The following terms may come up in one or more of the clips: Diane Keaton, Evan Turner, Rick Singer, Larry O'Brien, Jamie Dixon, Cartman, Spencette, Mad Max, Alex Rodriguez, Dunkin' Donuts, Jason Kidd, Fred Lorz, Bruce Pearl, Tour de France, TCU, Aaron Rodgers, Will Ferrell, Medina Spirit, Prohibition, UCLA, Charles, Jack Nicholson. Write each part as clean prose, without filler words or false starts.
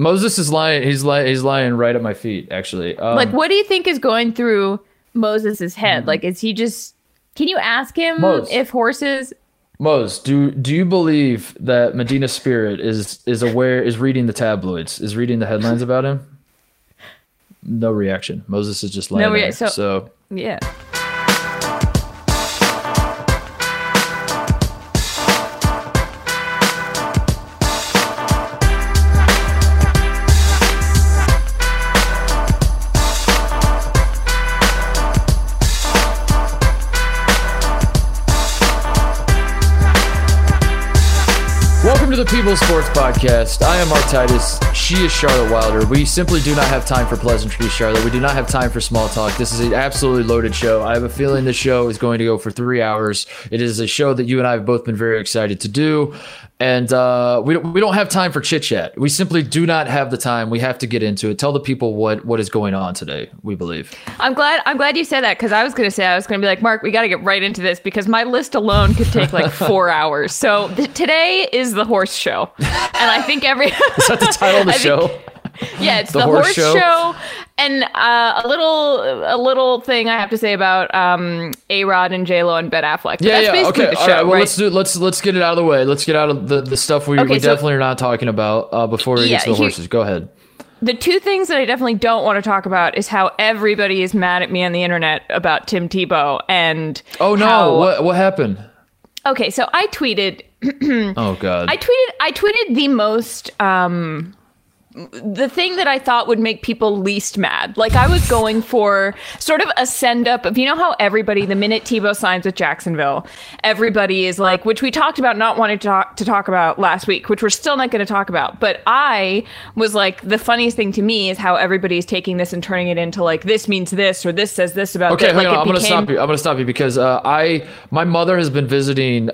Moses is lying. He's lying right at my feet, actually. Like, what do you think is going through Moses's head? Like, is he just? Can you ask him if horses? Mose, do you believe that Medina Spirit is reading the tabloids, is reading the headlines about him? No reaction. Moses is just lying. No reaction. So yeah. The People Sports Podcast. I am Mark Titus. She is Charlotte Wilder. We simply do not have time for pleasantries, Charlotte. We do not have time for small talk. This is an absolutely loaded show. I have a feeling this show is going to go for 3 hours. It is a show that you and I have both been very excited to do. And we don't have time for chit chat. We simply do not have the time. We have to get into it. Tell the people what is going on today. We believe. I'm glad you said that, because I was going to say, I was going to be like, Mark, we got to get right into this, because my list alone could take like 4 hours. So today is the horse show, and I think every is that the title of the show? Yeah, it's the horse show. And a little thing I have to say about A-Rod and J-Lo and Ben Affleck. But yeah, that's basically the show, right? Well, let's get it out of the way. Let's get out of the stuff we definitely are not talking about before we get to the horses. Go ahead. The two things that I definitely don't want to talk about is how everybody is mad at me on the internet about Tim Tebow and what happened? Okay, so I tweeted. Oh God! I tweeted the most. The thing that I thought would make people least mad. Like, I was going for sort of a send up of, you know how everybody, the minute Tebow signs with Jacksonville, everybody is like, which we talked about not wanting to talk about last week, which we're still not going to talk about. But I was like, the funniest thing to me is how everybody's taking this and turning it into like, this means this, or this says this about this. Okay, hang on. I'm going to stop you because my mother has been visiting.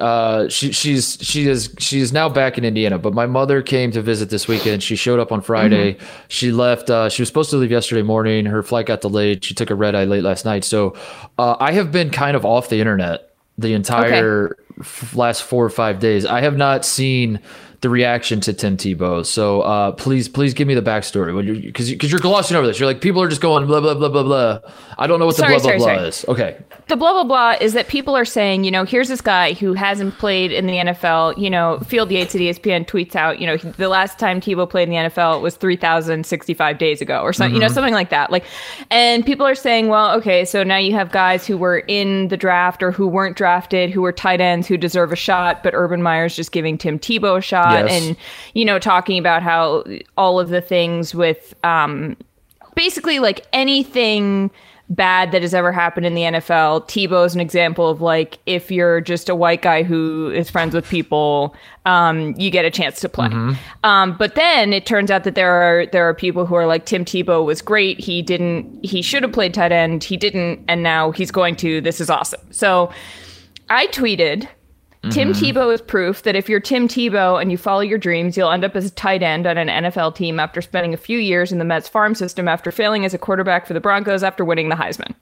She is now back in Indiana, but my mother came to visit this weekend. She showed up on Friday. Mm-hmm. She left. She was supposed to leave yesterday morning. Her flight got delayed. She took a red eye late last night. So I have been kind of off the internet the entire last 4 or 5 days. I have not seen the reaction to Tim Tebow. So please give me the backstory. Because you're glossing over this. You're like, people are just going blah, blah, blah, blah, blah. I don't know what the blah, blah, blah is. Okay. The blah, blah, blah is that people are saying, you know, here's this guy who hasn't played in the NFL. You know, Field Yates at ESPN tweets out, you know, the last time Tebow played in the NFL was 3,065 days ago or something, you know, something like that. Like, and people are saying, well, okay, so now you have guys who were in the draft or who weren't drafted, who were tight ends, who deserve a shot, but Urban Meyer's just giving Tim Tebow a shot. Yes. And, you know, talking about how all of the things with basically like anything bad that has ever happened in the NFL. Tebow's an example of like, if you're just a white guy who is friends with people, you get a chance to play. Mm-hmm. But then it turns out that there are people who are like, Tim Tebow was great. He should have played tight end. He didn't. And now he's going to. This is awesome. So I tweeted, Tim Tebow is proof that if you're Tim Tebow and you follow your dreams, you'll end up as a tight end on an NFL team after spending a few years in the Mets farm system, after failing as a quarterback for the Broncos, after winning the Heisman.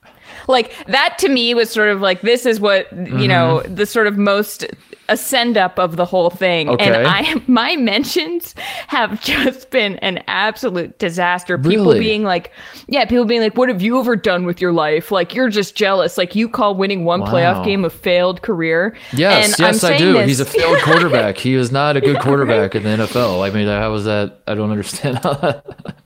Like, that to me was sort of like, this is what, you know, the sort of most ascend up of the whole thing. Okay. And my mentions have just been an absolute disaster. People being like, what have you ever done with your life? Like, you're just jealous. Like, you call winning one playoff game a failed career. Yes, I do. He's a failed quarterback. He is not a good quarterback in the NFL. I mean, how was that? I don't understand.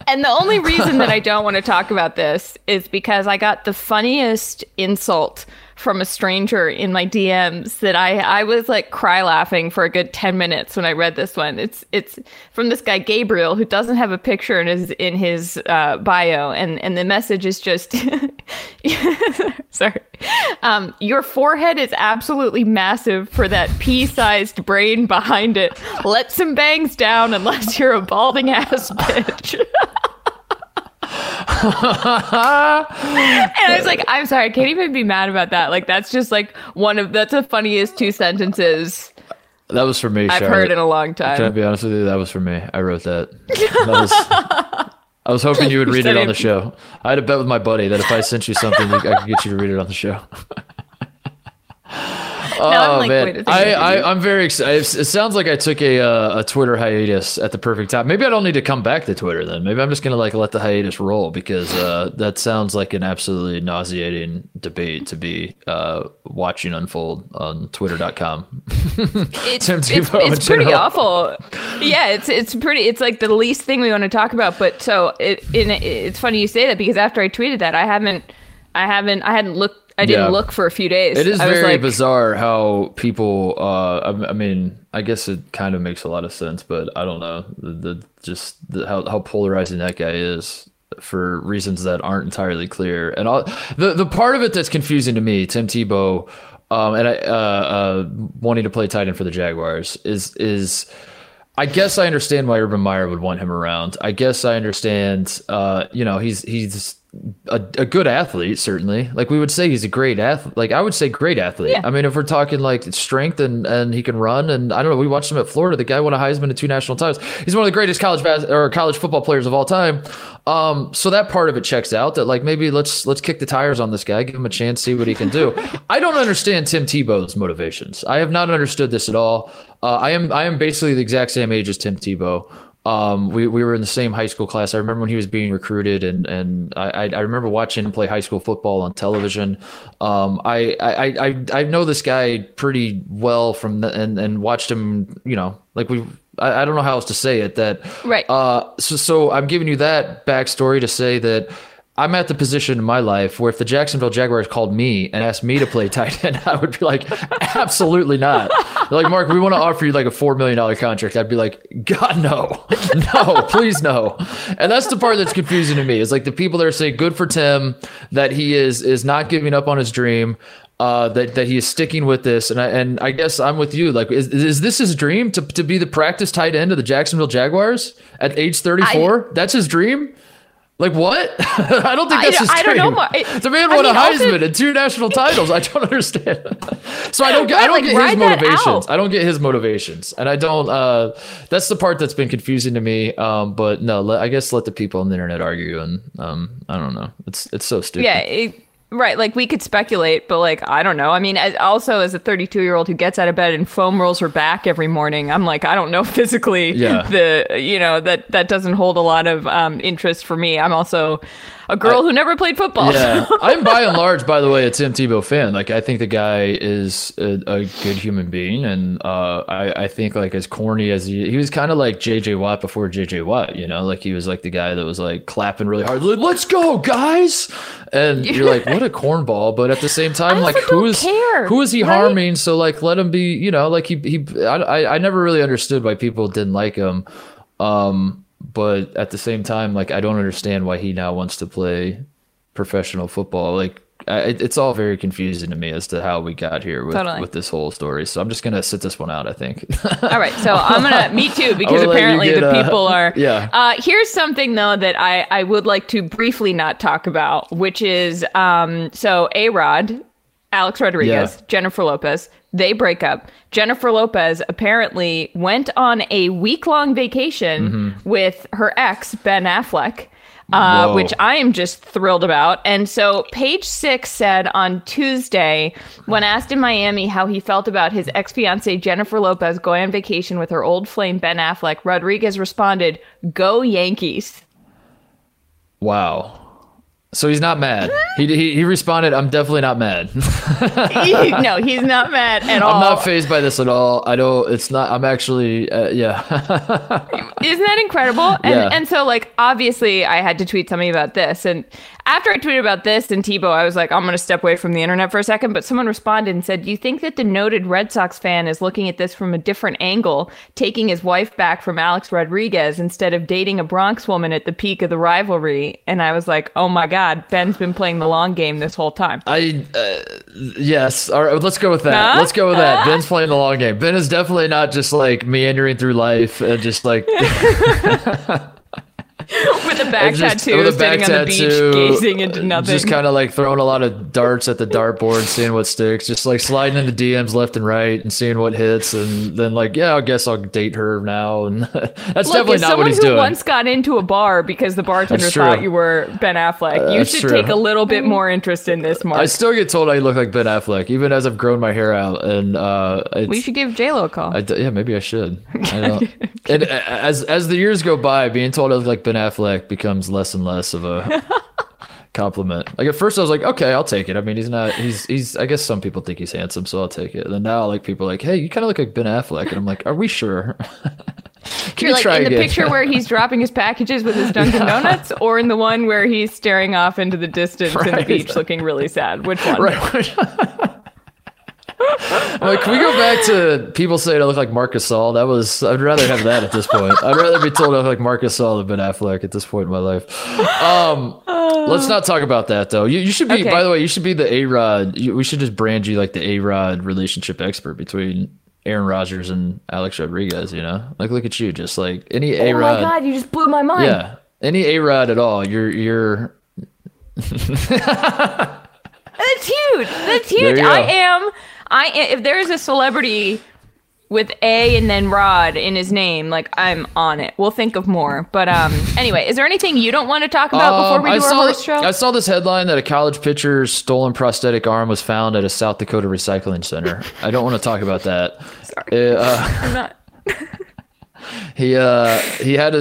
And the only reason that I don't want to talk about this is because I got the funniest insult from a stranger in my DMs that I was like cry laughing for a good 10 minutes when I read this one. It's from this guy, Gabriel, who doesn't have a picture in his bio. And the message is just, sorry. Your forehead is absolutely massive for that pea-sized brain behind it. Let some bangs down unless you're a balding ass bitch. And I was like, I'm sorry, I can't even be mad about that. Like, that's just like that's the funniest two sentences that was for me I've heard in a long time. Can I be honest with you? That was for me. I wrote that. I was hoping you would read it on the show. I had a bet with my buddy that if I sent you something, I could get you to read it on the show. Now I'm like, man. Wait a second. I'm very excited. It sounds like I took a Twitter hiatus at the perfect time. Maybe I don't need to come back to Twitter then. Maybe I'm just going to like let the hiatus roll, because that sounds like an absolutely nauseating debate to be watching unfold on Twitter.com. It's pretty awful. Yeah, it's pretty. It's like the least thing we want to talk about. But so it's funny you say that, because after I tweeted that, I hadn't looked. I didn't look for a few days. It is very bizarre how people, I mean, I guess it kind of makes a lot of sense, but I don't know, how polarizing that guy is for reasons that aren't entirely clear. And the part of it that's confusing to me, Tim Tebow, and I wanting to play tight end for the Jaguars is I guess I understand why Urban Meyer would want him around. I guess I understand, he's a good athlete, certainly. Like we would say he's a great athlete. Like I would say great athlete. Yeah. I mean, if we're talking like strength and he can run, and I don't know, we watched him at Florida. The guy won a Heisman and 2 national titles. He's one of the greatest college football players of all time. So that part of it checks out, that like maybe let's kick the tires on this guy, give him a chance, see what he can do. I don't understand Tim Tebow's motivations. I have not understood this at all. I am basically the exact same age as Tim Tebow. We were in the same high school class. I remember when he was being recruited, and I remember watching him play high school football on television. I know this guy pretty well and watched him, I don't know how else to say it, that right. So I'm giving you that backstory to say that I'm at the position in my life where if the Jacksonville Jaguars called me and asked me to play tight end, I would be like, absolutely not. They're like, Mark, we want to offer you like a $4 million contract. I'd be like, God, no, please no. And that's the part that's confusing to me, is like the people that are saying good for Tim, that he is not giving up on his dream, that he is sticking with this. And I guess I'm with you. Like, is this his dream to be the practice tight end of the Jacksonville Jaguars at age 34? That's his dream. Like what? I don't think that's his dream. I don't know. The man won a Heisman and 2 national titles. I don't understand. So I don't get his motivations, and I don't. That's the part that's been confusing to me. But no, I guess let the people on the internet argue, and I don't know. It's so stupid. Yeah, right. Like we could speculate, but like I don't know. I mean, as a 32-year-old who gets out of bed and foam rolls her back every morning, I'm like, I don't know physically. Yeah. That doesn't hold a lot of interest for me. I'm also a girl who never played football. Yeah. I'm by and large, by the way, a Tim Tebow fan. Like I think the guy is a good human being, and I think like as corny as he was, kind of like J.J. Watt before J.J. Watt. You know, like he was like the guy that was like clapping really hard, like, "Let's go, guys!" And you're like, what a cornball! But at the same time, like who is he harming? So like let him be. You know, like he. I never really understood why people didn't like him. But at the same time, like, I don't understand why he now wants to play professional football. Like, it's all very confusing to me as to how we got here with this whole story. So I'm just going to sit this one out, I think. All right. So I'm going to, me too, because apparently the people are. Yeah. Here's something, though, that I would like to briefly not talk about, which is, A-Rod, Alex Rodriguez, Jennifer Lopez, they break up. Jennifer Lopez apparently went on a week-long vacation with her ex, Ben Affleck, which I am just thrilled about. And so Page Six said on Tuesday, when asked in Miami how he felt about his ex-fiancee Jennifer Lopez going on vacation with her old flame Ben Affleck, Rodriguez responded, "Go Yankees." Wow. So he's not mad. He responded, "I'm definitely not mad." No, he's not mad at all. I'm not fazed by this at all. I don't. It's not. I'm actually. Isn't that incredible? And so like obviously I had to tweet something about this. And after I tweeted about this and Tebow, I was like, I'm going to step away from the internet for a second. But someone responded and said, "Do you think that the noted Red Sox fan is looking at this from a different angle, taking his wife back from Alex Rodriguez instead of dating a Bronx woman at the peak of the rivalry?" And I was like, oh my God. Ben's been playing the long game this whole time. Yes. All right, let's go with that. Let's go with that. Ben's playing the long game. Ben is definitely not just like meandering through life and just like with a back tattoo, standing on the beach, gazing into nothing. Just kind of like throwing a lot of darts at the dartboard, seeing what sticks, just like sliding into DMs left and right and seeing what hits. And then like, yeah, I guess I'll date her now. And that's definitely not what he's doing. Someone who once got into a bar because the bartender thought you were Ben Affleck, you should take a little bit more interest in this, Mark. I still get told I look like Ben Affleck, even as I've grown my hair out. And we should give J-Lo a call. Yeah, maybe I should. I don't. And as the years go by, being told I look like Ben Affleck becomes less and less of a compliment. Like at first I was like, okay, I'll take it. I mean, he's I guess some people think he's handsome, so I'll take it. And then now like people are like, hey, you kind of look like Ben Affleck. And I'm like, are we sure? You're like in the picture where he's dropping his packages with his Dunkin' Donuts, or in the one where he's staring off into the distance in the beach looking really sad? Which one? Right. I'm like, can we go back to people saying I look like Marc Gasol? I'd rather have that at this point. I'd rather be told I look like Marc Gasol than Ben Affleck at this point in my life. Let's not talk about that though. You should be, by the way, you should be the A-Rod. We should just brand you like the A-Rod relationship expert between Aaron Rodgers and Alex Rodriguez, you know? Like, look at you, just like any A-Rod. Oh my God, you just blew my mind. Yeah, any A-Rod at all, you're... That's huge. That's huge. If there is a celebrity with A and then Rod in his name, like, I'm on it. We'll think of more. But anyway, is there anything you don't want to talk about before we do our first show? I saw this headline that a college pitcher's stolen prosthetic arm was found at a South Dakota recycling center. I don't want to talk about that. Sorry. I'm not. He had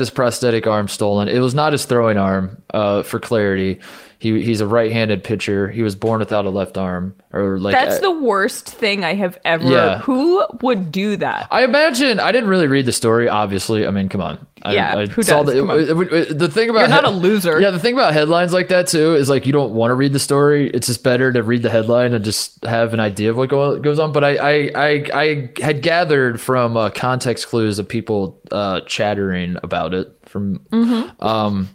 his prosthetic arm stolen. It was not his throwing arm, for clarity. He's a right-handed pitcher. He was born without a left arm. That's the worst thing I have ever. Yeah. Who would do that? I imagine. I didn't really read the story, obviously. I mean, come on. The thing about, you're not a loser. Yeah, the thing about headlines like that too is like, you don't want to read the story. It's just better to read the headline and just have an idea of what goes on. But I had gathered from context clues of people chattering about it from. Mm-hmm.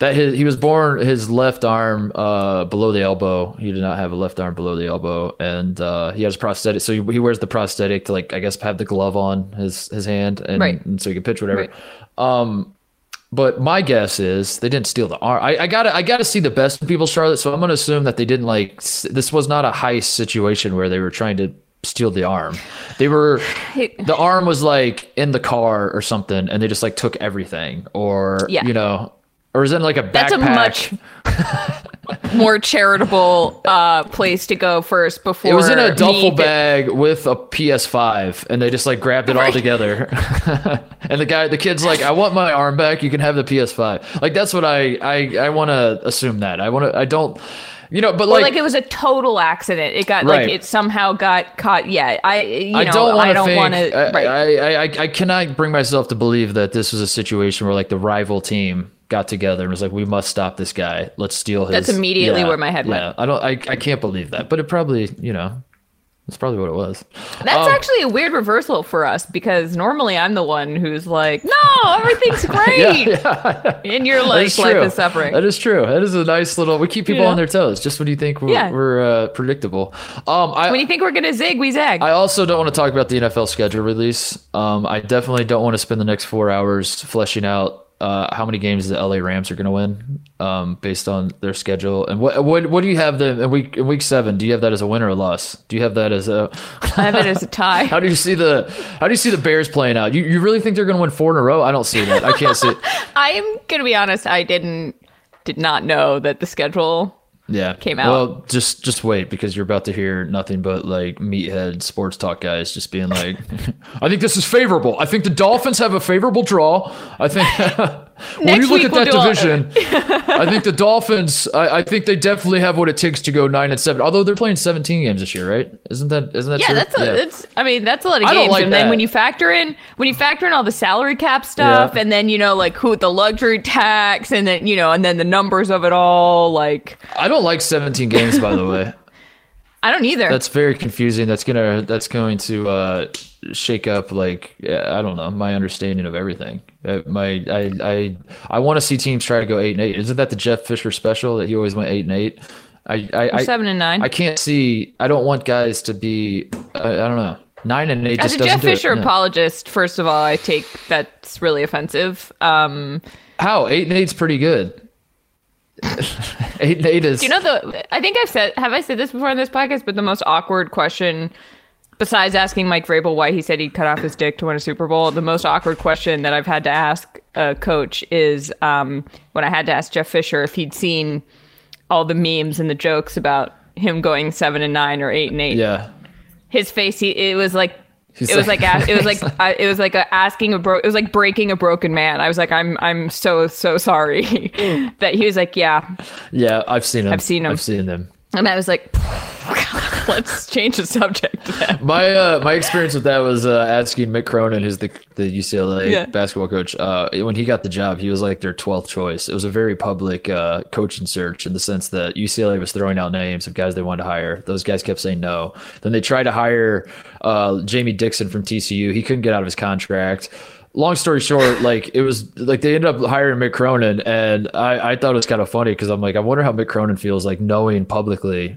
That he was born, his left arm below the elbow. He did not have a left arm below the elbow, and he has a prosthetic. So he wears the prosthetic to, like, I guess, have the glove on his hand, and, right, and so he can pitch whatever. Right. But my guess is they didn't steal the arm. I gotta see the best of people, Charlotte. So I'm gonna assume that they didn't, like, this was not a heist situation where they were trying to steal the arm. The arm was like in the car or something, and they just like took everything, or you know. Or is it like a backpack? That's a much more charitable place to go first before. It was in a duffel bag with a PS5, and they just like grabbed it all together. And the kid's like, I want my arm back. You can have the PS5. Like, that's what I want to assume that. You know, but like it was a total accident. It got like, it somehow got caught. Yeah, I don't want to. I cannot bring myself to believe that this was a situation where like the rival team got together and was like, we must stop this guy. Let's steal his. That's immediately where my head went. Yeah, I can't believe that. But it probably, you know, that's probably what it was. That's actually a weird reversal for us, because normally I'm the one who's like, no, everything's great. Yeah. And you're like, life is suffering. That is true. That is a nice little, we keep people on their toes just when you think we're predictable. When you think we're going to zig, we zag. I also don't want to talk about the NFL schedule release. I definitely don't want to spend the next 4 hours fleshing out how many games the LA Rams are going to win based on their schedule, and what do you have them in week 7? Do you have that as a win or a loss? Do you have that as a? I have it as a tie. How do you see the Bears playing out? You really think they're going to win 4 in a row? I don't see that. I can't see it. I'm going to be honest. I did not know that the schedule. Yeah. Came out. Well, just wait, because you're about to hear nothing but like meathead sports talk guys just being like, I think this is favorable. I think the Dolphins have a favorable draw. I think when you look at that division, I think the Dolphins, I think they definitely have what it takes to go 9-7. Although they're playing 17 games this year, right? Isn't that true? That's a lot of games. I don't like and that. Then when you factor in all the salary cap stuff, and then, you know, like who the luxury tax, and then, you know, and then the numbers of it all, like, I don't like 17 games, by the way. I don't either. That's very confusing. That's going to shake up, like, I don't know, my understanding of everything. I want to see teams try to go 8-8. Isn't that the Jeff Fisher special that he always went 8-8? I 7-9. I can't see. I don't want guys to be. I don't know. 9 and 8. As a Jeff Fisher apologist, first of all, I take that's really offensive. How 8 and 8's pretty good. 8 and 8 is. Do you know I think have I said this before on this podcast? But the most awkward question, besides asking Mike Vrabel why he said he'd cut off his dick to win a Super Bowl, the most awkward question that I've had to ask a coach is when I had to ask Jeff Fisher if he'd seen all the memes and the jokes about him going 7 and 9 or 8 and 8. Yeah. His face, it was like breaking a broken man. I was like, I'm so sorry that he was like, yeah. I've seen him, and I was like, let's change the subject. My experience with that was asking Mick Cronin, who's the UCLA basketball coach. When he got the job, he was like their 12th choice. It was a very public coaching search in the sense that UCLA was throwing out names of guys they wanted to hire. Those guys kept saying no. Then they tried to hire Jamie Dixon from TCU. He couldn't get out of his contract. Long story short, they ended up hiring Mick Cronin, and I thought it was kind of funny because I'm like, I wonder how Mick Cronin feels like knowing publicly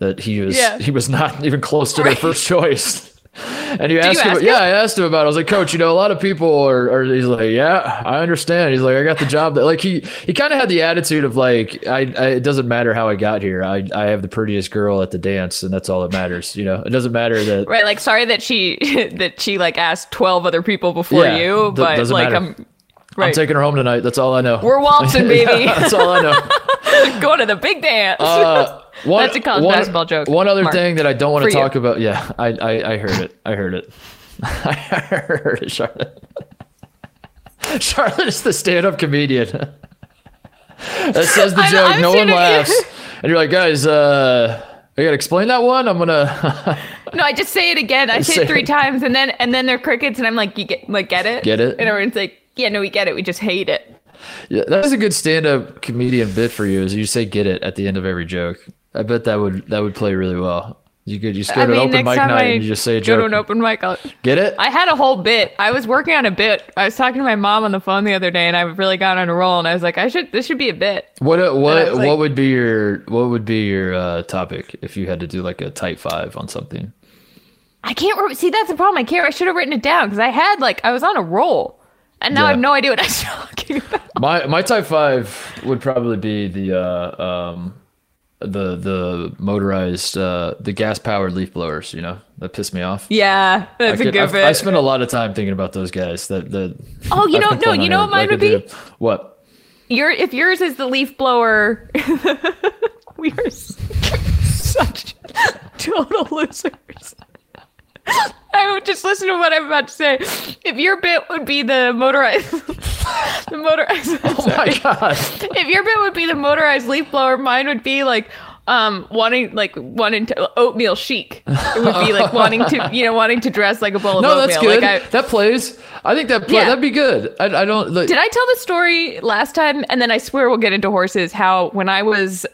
that he was not even close to their first choice. And I asked him about it. I was like, Coach, a lot of people are he's like, yeah, I understand. He's like, I got the job. That he kind of had the attitude of like, I it doesn't matter how I got here. I have the prettiest girl at the dance and that's all that matters. It doesn't matter that. Right. Like, sorry that she like asked 12 other people before you, but doesn't like, matter. I'm taking her home tonight. That's all I know. We're waltzing, baby. Yeah, that's all I know. Going to the big dance. That's a college basketball joke. One other thing that I don't want to talk about. Yeah, I heard it. I heard it, Charlotte. Charlotte is the stand-up comedian that says the joke. No one laughs. And you're like, guys, I got to explain that one. I'm going to. No, I just say it again. I say it three times and then they're crickets. And I'm like, you get it? Get it? And everyone's like, yeah, no, we get it. We just hate it. Yeah, that was a good stand-up comedian bit for you is you say get it at the end of every joke. I bet that would play really well. You could just go to an open mic night and you just say a joke. Go to an open mic. Get it? I had a whole bit. I was working on a bit. I was talking to my mom on the phone the other day, and I really got on a roll. And I was like, this should be a bit. What would be your topic if you had to do like a type 5 on something? I can't remember. See, that's the problem. I should have written it down because I was on a roll. And now I have no idea what I was talking about. My type 5 would probably be the motorized the gas powered leaf blowers. That pissed me off. Yeah, that's a good bit. I spent a lot of time thinking about those guys. What mine would be? What? If yours is the leaf blower, we are such total losers. I would just listen to what I'm about to say. If your bit would be the motorized, If your bit would be the motorized leaf blower, mine would be like wanting to oatmeal chic. It would be like wanting to dress like a bowl of oatmeal. No, that's good. That plays. I think that'd be good. I don't. Did I tell the story last time? And then I swear we'll get into horses. How when I was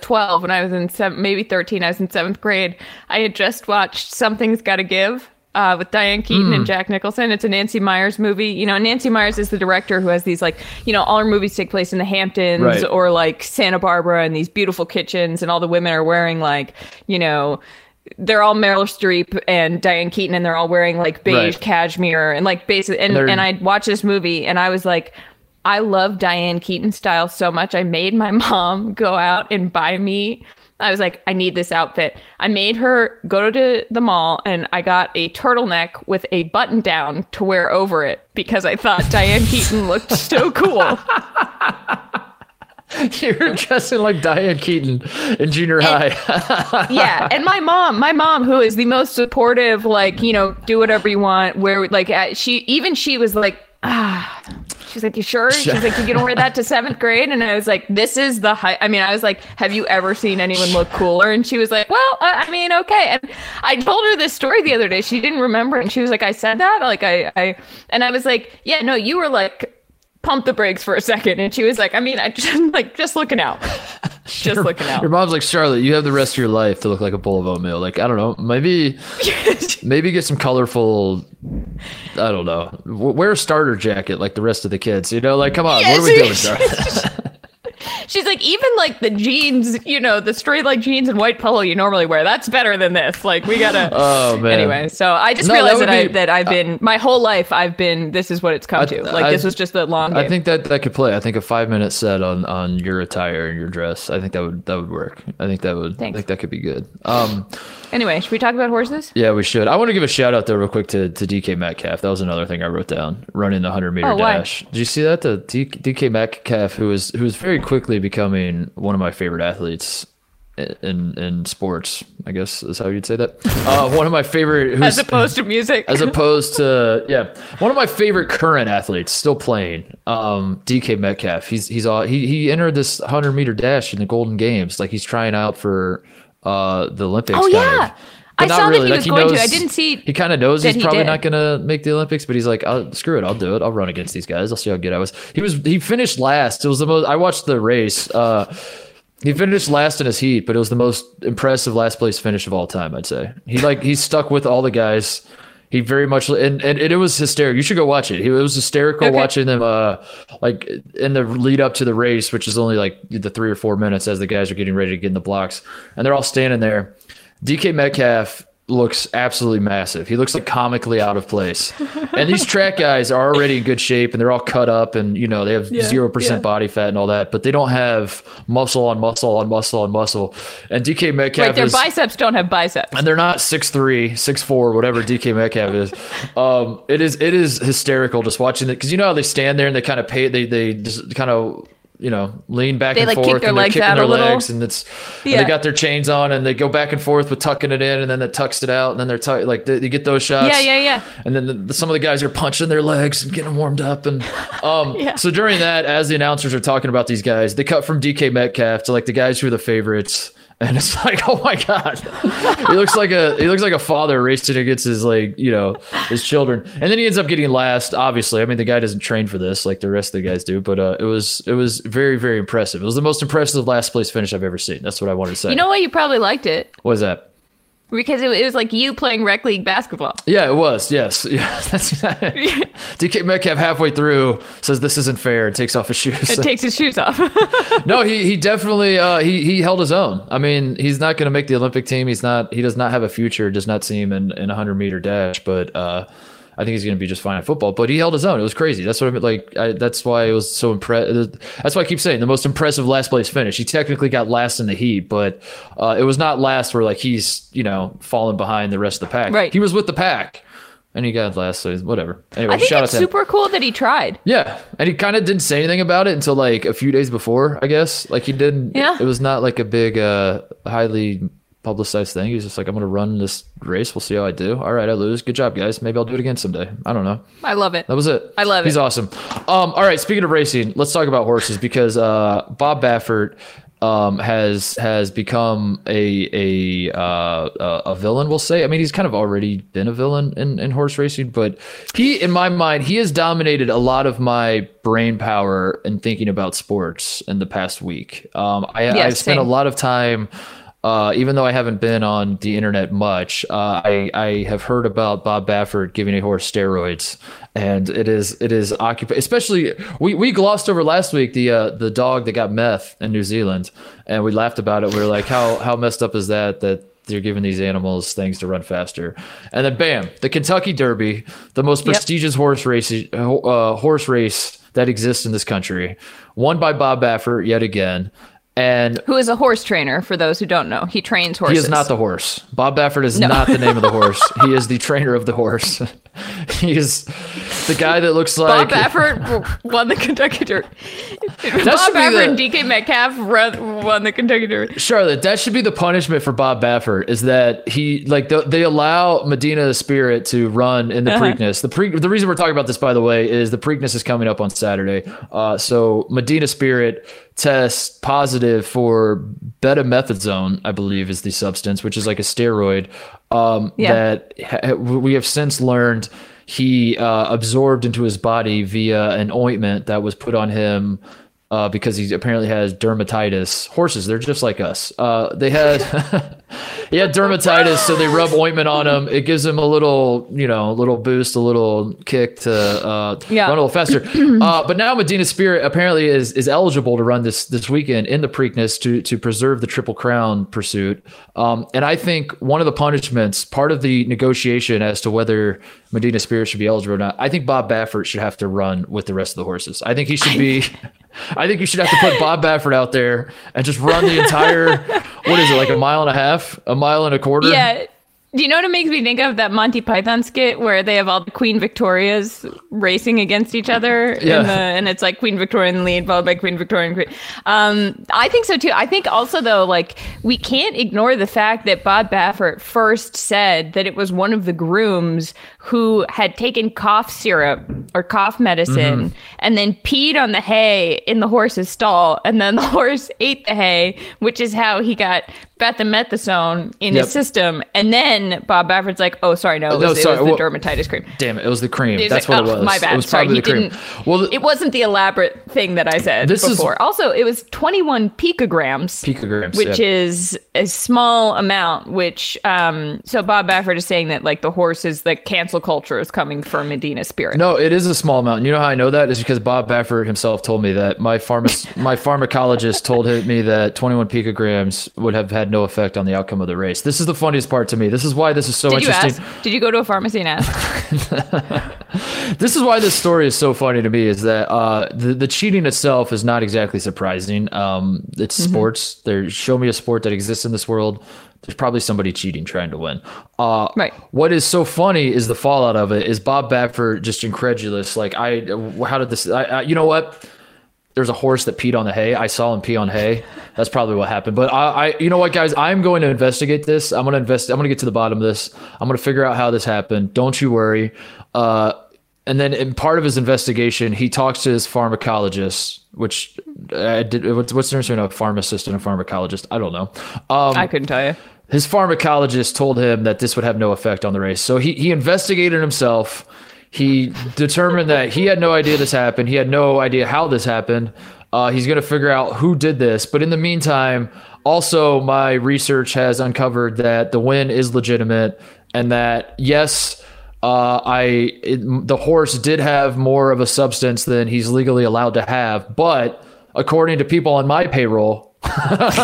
12, when I was in maybe 13, I was in seventh grade. I had just watched Something's Gotta Give with Diane Keaton and Jack Nicholson. It's a Nancy Meyers movie. Nancy Meyers is the director who has these all her movies take place in the Hamptons or like Santa Barbara and these beautiful kitchens, and all the women are wearing they're all Meryl Streep and Diane Keaton, and they're all wearing like beige cashmere and like basically. And I watched this movie and I was like, I love Diane Keaton style so much. I made my mom go out and buy me. I was like, I need this outfit. I made her go to the mall, and I got a turtleneck with a button down to wear over it because I thought Diane Keaton looked so cool. You're dressing like Diane Keaton in junior high. Yeah. And my mom, who is the most supportive, do whatever you want, where she was like, she's like, you sure? She's like, you gonna wear that to seventh grade? And I was like, this is the high. I mean, I was like, have you ever seen anyone look cooler? And she was like, well, I mean, okay. And I told her this story the other day. She didn't remember, and she was like, I said that. And I was like, yeah, no, you were like, pump the brakes for a second. And she was like, I mean, I just looking out. Just looking out. Your mom's like, Charlotte, you have the rest of your life to look like a bowl of oatmeal. Like, I don't know, maybe get some colorful, I don't know, wear a starter jacket like the rest of the kids, come on, what are we doing? She's like, even like the jeans, you know, the straight leg jeans and white polo you normally wear, that's better than this. Like, we gotta. Oh man. Anyway, so I just realized that I've been my whole life I've been. This is what it's come to. Like, this was just the long game. I think that could play. I think a 5-minute set on your attire and your dress. I think that would work. I think that would. Thanks. I think that could be good. Anyway, should we talk about horses? Yeah, we should. I want to give a shout out though, real quick, to DK Metcalf. That was another thing I wrote down. Running the 100-meter dash. Why? Did you see that? The DK Metcalf, who is very quickly becoming one of my favorite athletes in sports, I guess is how you'd say that. One of my favorite, as opposed to music, as opposed to one of my favorite current athletes still playing. DK Metcalf. He entered this 100-meter dash in the Golden Games. Like, he's trying out for the Olympics. Oh yeah. But I saw really. That he was going to. I didn't see. He kind of knows he's probably not going to make the Olympics, but he's like, "Screw it, I'll do it. I'll run against these guys. I'll see how good I was." He finished last. It was the most. I watched the race. He finished last in his heat, but it was the most impressive last place finish of all time, I'd say. He stuck with all the guys. He very much and it was hysterical. You should go watch it. It was hysterical watching them like in the lead up to the race, which is only like the 3 or 4 minutes as the guys are getting ready to get in the blocks, and they're all standing there. DK Metcalf looks absolutely massive. He looks like comically out of place. And these track guys are already in good shape and they're all cut up and, you know, they have 0% body fat and all that, but they don't have muscle on muscle on muscle on muscle. And DK Metcalf their biceps don't have biceps. And they're not 6'3", 6'4", whatever DK Metcalf is. It is hysterical just watching it, because you know how they stand there and they kind of lean back and forth, and they're kicking their legs, and they got their chains on, and they go back and forth with tucking it in, and then it tucks it out, and then they're you get those shots, and then some of the guys are punching their legs and getting warmed up, and so during that, as the announcers are talking about these guys, they cut from DK Metcalf to like the guys who are the favorites. And it's like, oh my God, he looks like a father racing against his his children, and then he ends up getting last. Obviously, I mean, the guy doesn't train for this like the rest of the guys do, but it was very, very impressive. It was the most impressive last place finish I've ever seen. That's what I wanted to say. You know why you probably liked it? What was that? Because it was like you playing rec league basketball. Yeah, it was. Yes. Yeah, that's exactly. DK Metcalf halfway through says this isn't fair and takes off his shoes. It takes his shoes off. No, he definitely he held his own. I mean, he's not going to make the Olympic team. He does not have a future. Does not seem in 100-meter dash. But I think he's going to be just fine at football. But he held his own. It was crazy. That's what I mean. That's why it was so impressive. That's why I keep saying the most impressive last place finish. He technically got last in the heat, but it was not last where he's falling behind the rest of the pack. Right. He was with the pack, and he got last. So whatever. Anyway, I think it's super cool that he tried. Yeah, and he kind of didn't say anything about it until a few days before, I guess. Like he didn't. Yeah. It was not like a big, highly publicized thing. He's just like, I'm gonna run this race, we'll see how I do. All right, I lose, good job guys, maybe I'll do it again someday. I don't know. I love it. That was it. I love it. He's awesome. All right, speaking of racing, let's talk about horses, because Bob Baffert has become a villain, we'll say. I mean, he's kind of already been a villain in horse racing, but he, in my mind, he has dominated a lot of my brain power in thinking about sports in the past week. I've spent a lot of time, even though I haven't been on the internet much, I have heard about Bob Baffert giving a horse steroids, and it is occupied. Especially we glossed over last week the dog that got meth in New Zealand, and we laughed about it. We were like, how messed up is that they're giving these animals things to run faster? And then bam, the Kentucky Derby, the most prestigious horse race that exists in this country, won by Bob Baffert yet again. And who is a horse trainer, for those who don't know. He trains horses. He is not the horse. Bob Baffert is not the name of the horse. He is the trainer of the horse. He is the guy that looks like... Bob Baffert won the Kentucky Derby. Bob Baffert and DK Metcalf won the Kentucky Derby. Charlotte, that should be the punishment for Bob Baffert, is that they allow Medina Spirit to run in the Preakness. The reason we're talking about this, by the way, is the Preakness is coming up on Saturday. So Medina Spirit tests positive for betamethasone, I believe is the substance, which is like a steroid that we have since learned he absorbed into his body via an ointment that was put on him because he apparently has dermatitis. Horses, they're just like us. He had dermatitis, so they rub ointment on him. It gives him a little, a little boost, a little kick to run a little faster. But now Medina Spirit apparently is eligible to run this weekend in the Preakness to preserve the Triple Crown pursuit. And I think one of the punishments, part of the negotiation as to whether Medina Spirit should be eligible or not, I think Bob Baffert should have to run with the rest of the horses. I think he should be... I think you should have to put Bob Baffert out there and just run the entire, what is it, like a mile and a quarter? Yeah. Do you know what it makes me think of? That Monty Python skit where they have all the Queen Victorias racing against each other. Yeah. And it's like Queen Victoria in the lead, followed by Queen Victoria. I think so too. I think also though, like we can't ignore the fact that Bob Baffert first said that it was one of the grooms who had taken cough syrup or cough medicine and then peed on the hay in the horse's stall. And then the horse ate the hay, which is how he got betamethasone in his system. And then Bob Baffert's like, oh, sorry, no, it was the dermatitis cream. Damn it was the cream. That's like, what it was. My bad. It was probably the cream. Well, it wasn't the elaborate thing that I said before. Also, it was 21 picograms. Which is a small amount, which, so Bob Baffert is saying that like the horse is, like cancel culture is coming from Medina Spirit. No, it is a small amount. And you know how I know that? Is because Bob Baffert himself told me that. My pharmacologist told me that 21 picograms would have had no effect on the outcome of the race. This is the funniest part to me. This is why this is so interesting. Did you go to a pharmacy and ask? This is why this story is so funny to me, is that the cheating itself is not exactly surprising. It's sports. Show me a sport that exists in this world. There's probably somebody cheating trying to win. Right. What is so funny is the fallout of it is Bob Baffert just incredulous. Like, you know what? There's a horse that peed on the hay. I saw him pee on hay. That's probably what happened. But you know what, guys? I'm going to investigate this. I'm going to get to the bottom of this. I'm going to figure out how this happened. Don't you worry. And then in part of his investigation, he talks to his pharmacologist, which what's the difference between a pharmacist and a pharmacologist? I don't know. I couldn't tell you. His pharmacologist told him that this would have no effect on the race. So he investigated himself. He determined that he had no idea this happened. He had no idea how this happened. He's going to figure out who did this. But in the meantime, also my research has uncovered that the win is legitimate and that, yes, the horse did have more of a substance than he's legally allowed to have. But according to people on my payroll, they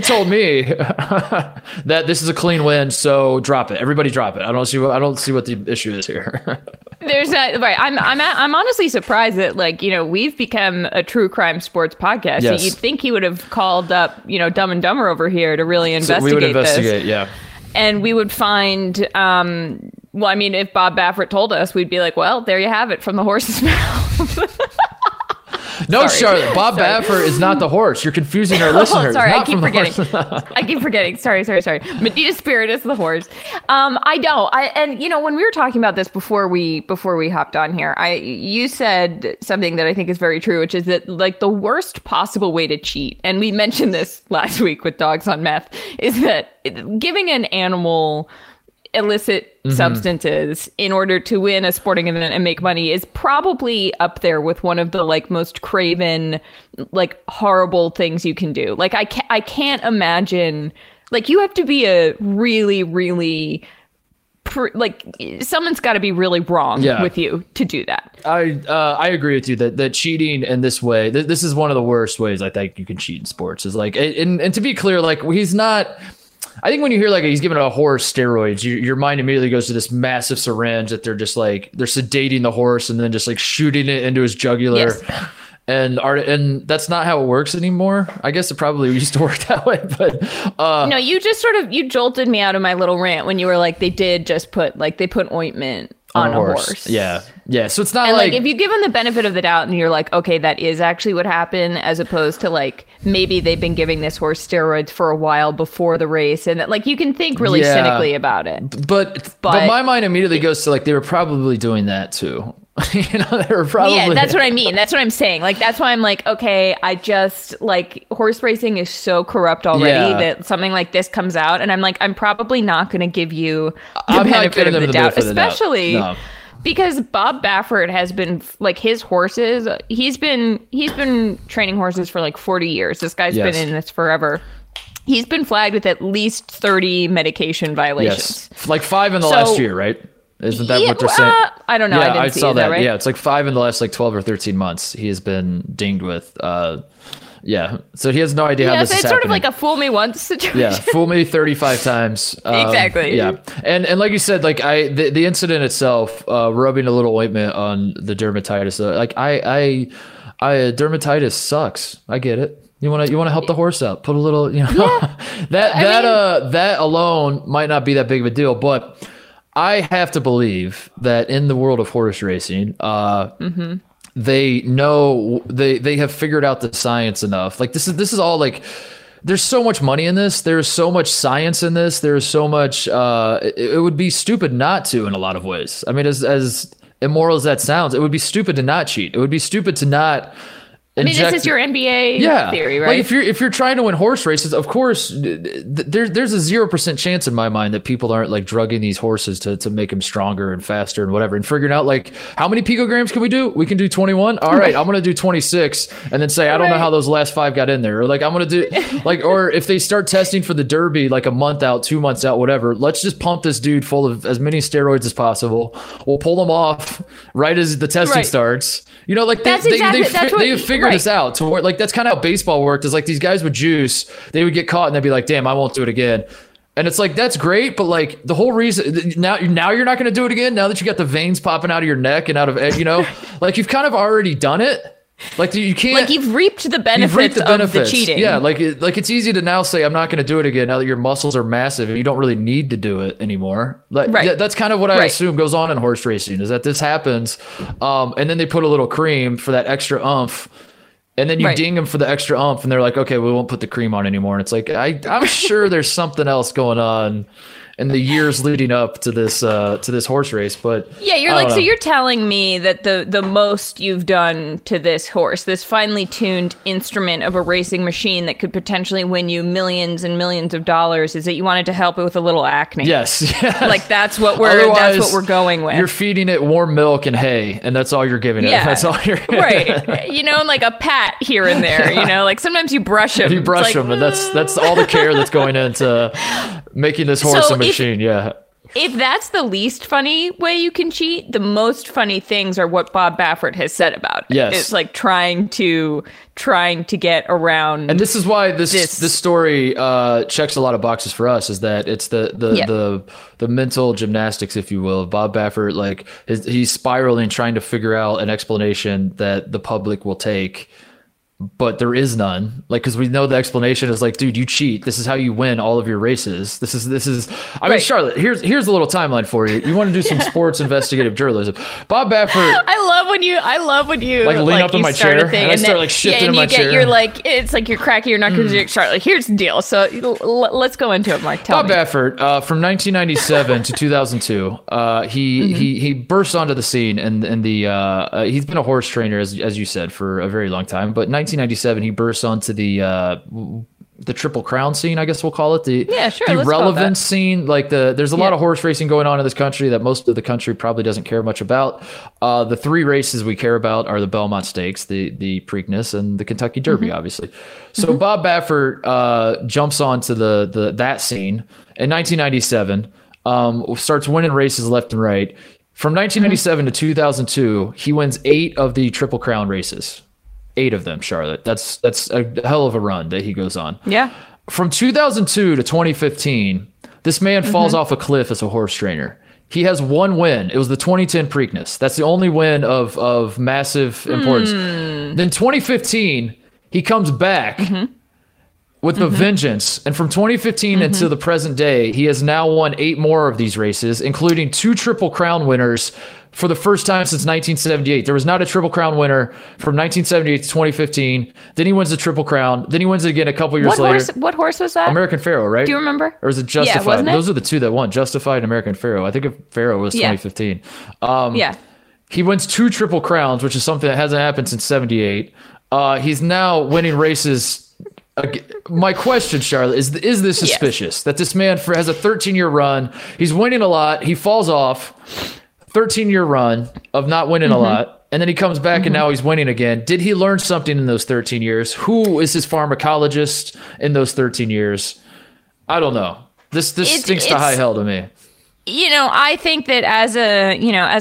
told me that this is a clean win, so drop it. Everybody drop it. I don't see what the issue is here. There's that right. I'm honestly surprised that we've become a true crime sports podcast. Yes. You'd think he would have called up, Dumb and Dumber over here to really investigate. So we would investigate this. Yeah. And we would find if Bob Baffert told us, we'd be like, well, there you have it from the horse's mouth. No, Charlotte. Bob Baffert is not the horse. You're confusing our listeners. Sorry, I keep forgetting. Sorry. Medina Spirit is the horse. I know. When we were talking about this before we hopped on here, you said something that I think is very true, which is that like the worst possible way to cheat, and we mentioned this last week with Dogs on Meth, is that giving an animal illicit substances in order to win a sporting event and make money is probably up there with one of the most craven, horrible things you can do. I can't imagine you have to be a really, really someone's got to be really wrong with you to do that. I agree with you that cheating in this way, this is one of the worst ways I think you can cheat in sports is and to be clear, he's not. I think when you hear he's giving a horse steroids, your mind immediately goes to this massive syringe that they're just they're sedating the horse and then just shooting it into his jugular. Yes. And that's not how it works anymore. I guess it probably used to work that way, but no, you just you jolted me out of my little rant when you were they did just put they put ointment on a horse. Yeah. So it's not if you give them the benefit of the doubt and you're okay, that is actually what happened, as opposed to maybe they've been giving this horse steroids for a while before the race, and that you can think really cynically about it. But my mind immediately goes to they were probably doing that too. They were probably. Yeah, that's what I mean. That's what I'm saying. That's why I'm okay, I just horse racing is so corrupt already that something like this comes out, and I'm probably not going to give you the benefit of the doubt, especially. No. Because Bob Baffert has been, like, his horses, he's been training horses for like 40 years. This guy's been in this forever. He's been flagged with at least 30 medication violations. Yes. Like 5 in the last year, right? Isn't that what they're saying? I don't know. Yeah, I saw that. Right? Yeah, it's like 5 in the last like 12 or 13 months he has been dinged with. Yeah, so he has no idea how this is happening. It's sort of like a fool me once situation. Yeah, fool me 35 times. Exactly. Yeah, and like you said, like the incident itself, rubbing a little ointment on the dermatitis. Like I dermatitis sucks. I get it. You want to help the horse out. Put a little, that alone might not be that big of a deal, but I have to believe that in the world of horse racing, they know they have figured out the science enough. Like this is all like, there's so much money in this. There's so much science in this. There's so much, it would be stupid not to in a lot of ways. I mean, as immoral as that sounds, it would be stupid to not cheat. It would be stupid to not, this is your NBA theory, right? Like if you're trying to win horse races, of course, there's a 0% chance in my mind that people aren't like drugging these horses to make them stronger and faster and whatever, and figuring out like how many picograms can we do? We can do 21. All right, I'm gonna do 26, and then say I don't know how those last 5 got in there, or like I'm gonna do like, or if they start testing for the Derby like a month out, 2 months out, whatever, let's just pump this dude full of as many steroids as possible. We'll pull them off right as the testing starts. You know, like they figured this out to where, like, that's kind of how baseball worked, is like these guys would juice, they would get caught, and they'd be like, damn, I won't do it again. And it's like, that's great, but like the whole reason now you're not going to do it again, now that you got the veins popping out of your neck and out of, you know, like you've kind of already done it. Like you can't, like you've reaped the benefits of the cheating. Yeah, like it's easy to now say I'm not going to do it again now that your muscles are massive and you don't really need to do it anymore. Like that's kind of what I assume goes on in horse racing, is that this happens, and then they put a little cream for that extra oomph. And then you ding them for the extra oomph, and they're like, okay, we won't put the cream on anymore. And it's like, I'm sure there's something else going on in the years leading up to this horse race. But yeah, you're like, so you're telling me that the most you've done to this horse, this finely tuned instrument of a racing machine that could potentially win you millions and millions of dollars, is that you wanted to help it with a little acne. Yes. Like that's what we're going with. You're feeding it warm milk and hay, and that's all you're giving it. That's all you're right. You know, like a pat here and there. You know, like sometimes you brush them. You brush them, and that's all the care that's going into making this horse a machine. If that's the least funny way you can cheat, the most funny things are what Bob Baffert has said about it. Yes. It's like trying to get around. And this is why this story checks a lot of boxes for us, is that it's the mental gymnastics, if you will, of Bob Baffert. Like he's spiraling, trying to figure out an explanation that the public will take. But there is none, like, because we know the explanation is like, dude, you cheat. This is how you win all of your races. This is. I mean, Charlotte, here's a little timeline for you. You want to do some sports investigative journalism? Bob Baffert. I love when you lean up in my chair and I start like shifting in my chair. You're like, it's like you're cracky. You're not going to do it, Charlotte. Here's the deal. So let's go into it, Mark. Bob Baffert, from 1997 to 2002, he burst onto the scene, and he's been a horse trainer, as you said, for a very long time, but 1997, he bursts onto the Triple Crown scene, I guess we'll call it, the relevance scene. Like there's a lot of horse racing going on in this country that most of the country probably doesn't care much about. The three races we care about are the Belmont Stakes, the Preakness, and the Kentucky Derby, obviously. So Bob Baffert jumps onto that scene in 1997, starts winning races left and right. From 1997 to 2002, he wins 8 of the Triple Crown races. 8 of them, Charlotte. That's a hell of a run that he goes on. Yeah. From 2002 to 2015, this man falls off a cliff as a horse trainer. He has one win. It was the 2010 Preakness. That's the only win of massive importance. Then 2015, he comes back with a vengeance. And from 2015 until the present day, he has now won 8 more of these races, including 2 Triple Crown winners. For the first time since 1978, there was not a Triple Crown winner from 1978 to 2015. Then he wins the Triple Crown. Then he wins it again a couple years later. What horse was that? American Pharaoh, right? Do you remember? Or is it Justify? Yeah, wasn't it? Those are the 2 that won, Justify and American Pharaoh. I think Pharaoh was 2015. He wins 2 Triple Crowns, which is something that hasn't happened since 78. He's now winning races. My question, Charlotte, is this suspicious that this man has a 13-year run? He's winning a lot. He falls off. 13-year run of not winning a lot, and then he comes back and now he's winning again. Did he learn something in those 13 years? Who is his pharmacologist in those 13 years? I don't know. This stinks to high hell to me. You know, I think that as a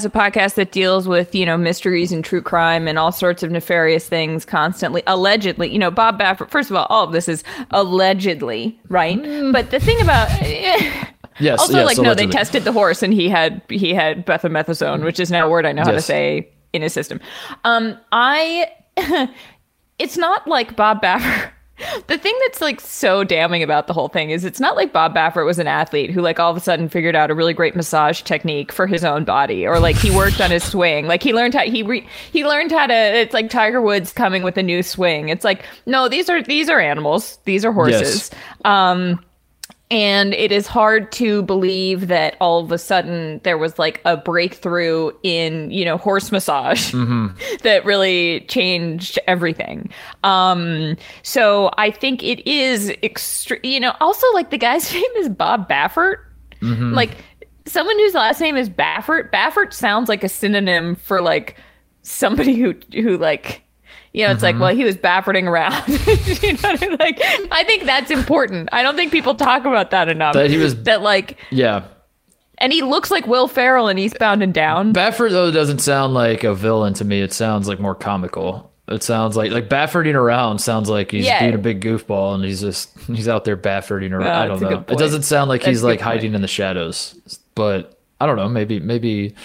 podcast that deals with, mysteries and true crime and all sorts of nefarious things constantly, allegedly, Bob Baffert, first of all of this is allegedly, right? But the thing about... Yes. Also, allegedly. They tested the horse and he had bethomethasone, which is now a word I know how to say in his system. It's not like Bob Baffert. The thing that's like so damning about the whole thing is it's not like Bob Baffert was an athlete who like all of a sudden figured out a really great massage technique for his own body, or like he worked on his swing, like he learned how to. It's like Tiger Woods coming with a new swing. It's like, no, these are animals, these are horses. Yes. And it is hard to believe that all of a sudden there was like a breakthrough in, horse massage that really changed everything. So I think it is extreme, also like the guy's name is Bob Baffert. Like someone whose last name is Baffert. Baffert sounds like a synonym for like somebody who like... it's like, well, he was Bafferting around. I think that's important. I don't think people talk about that enough. That he was... That, like... Yeah. And he looks like Will Ferrell in Eastbound and Down. Baffert, though, doesn't sound like a villain to me. It sounds like more comical. It sounds like Bafferting around sounds like he's being a big goofball and he's out there Bafferting around. I don't know. It doesn't sound like he's like hiding in the shadows. But I don't know. Maybe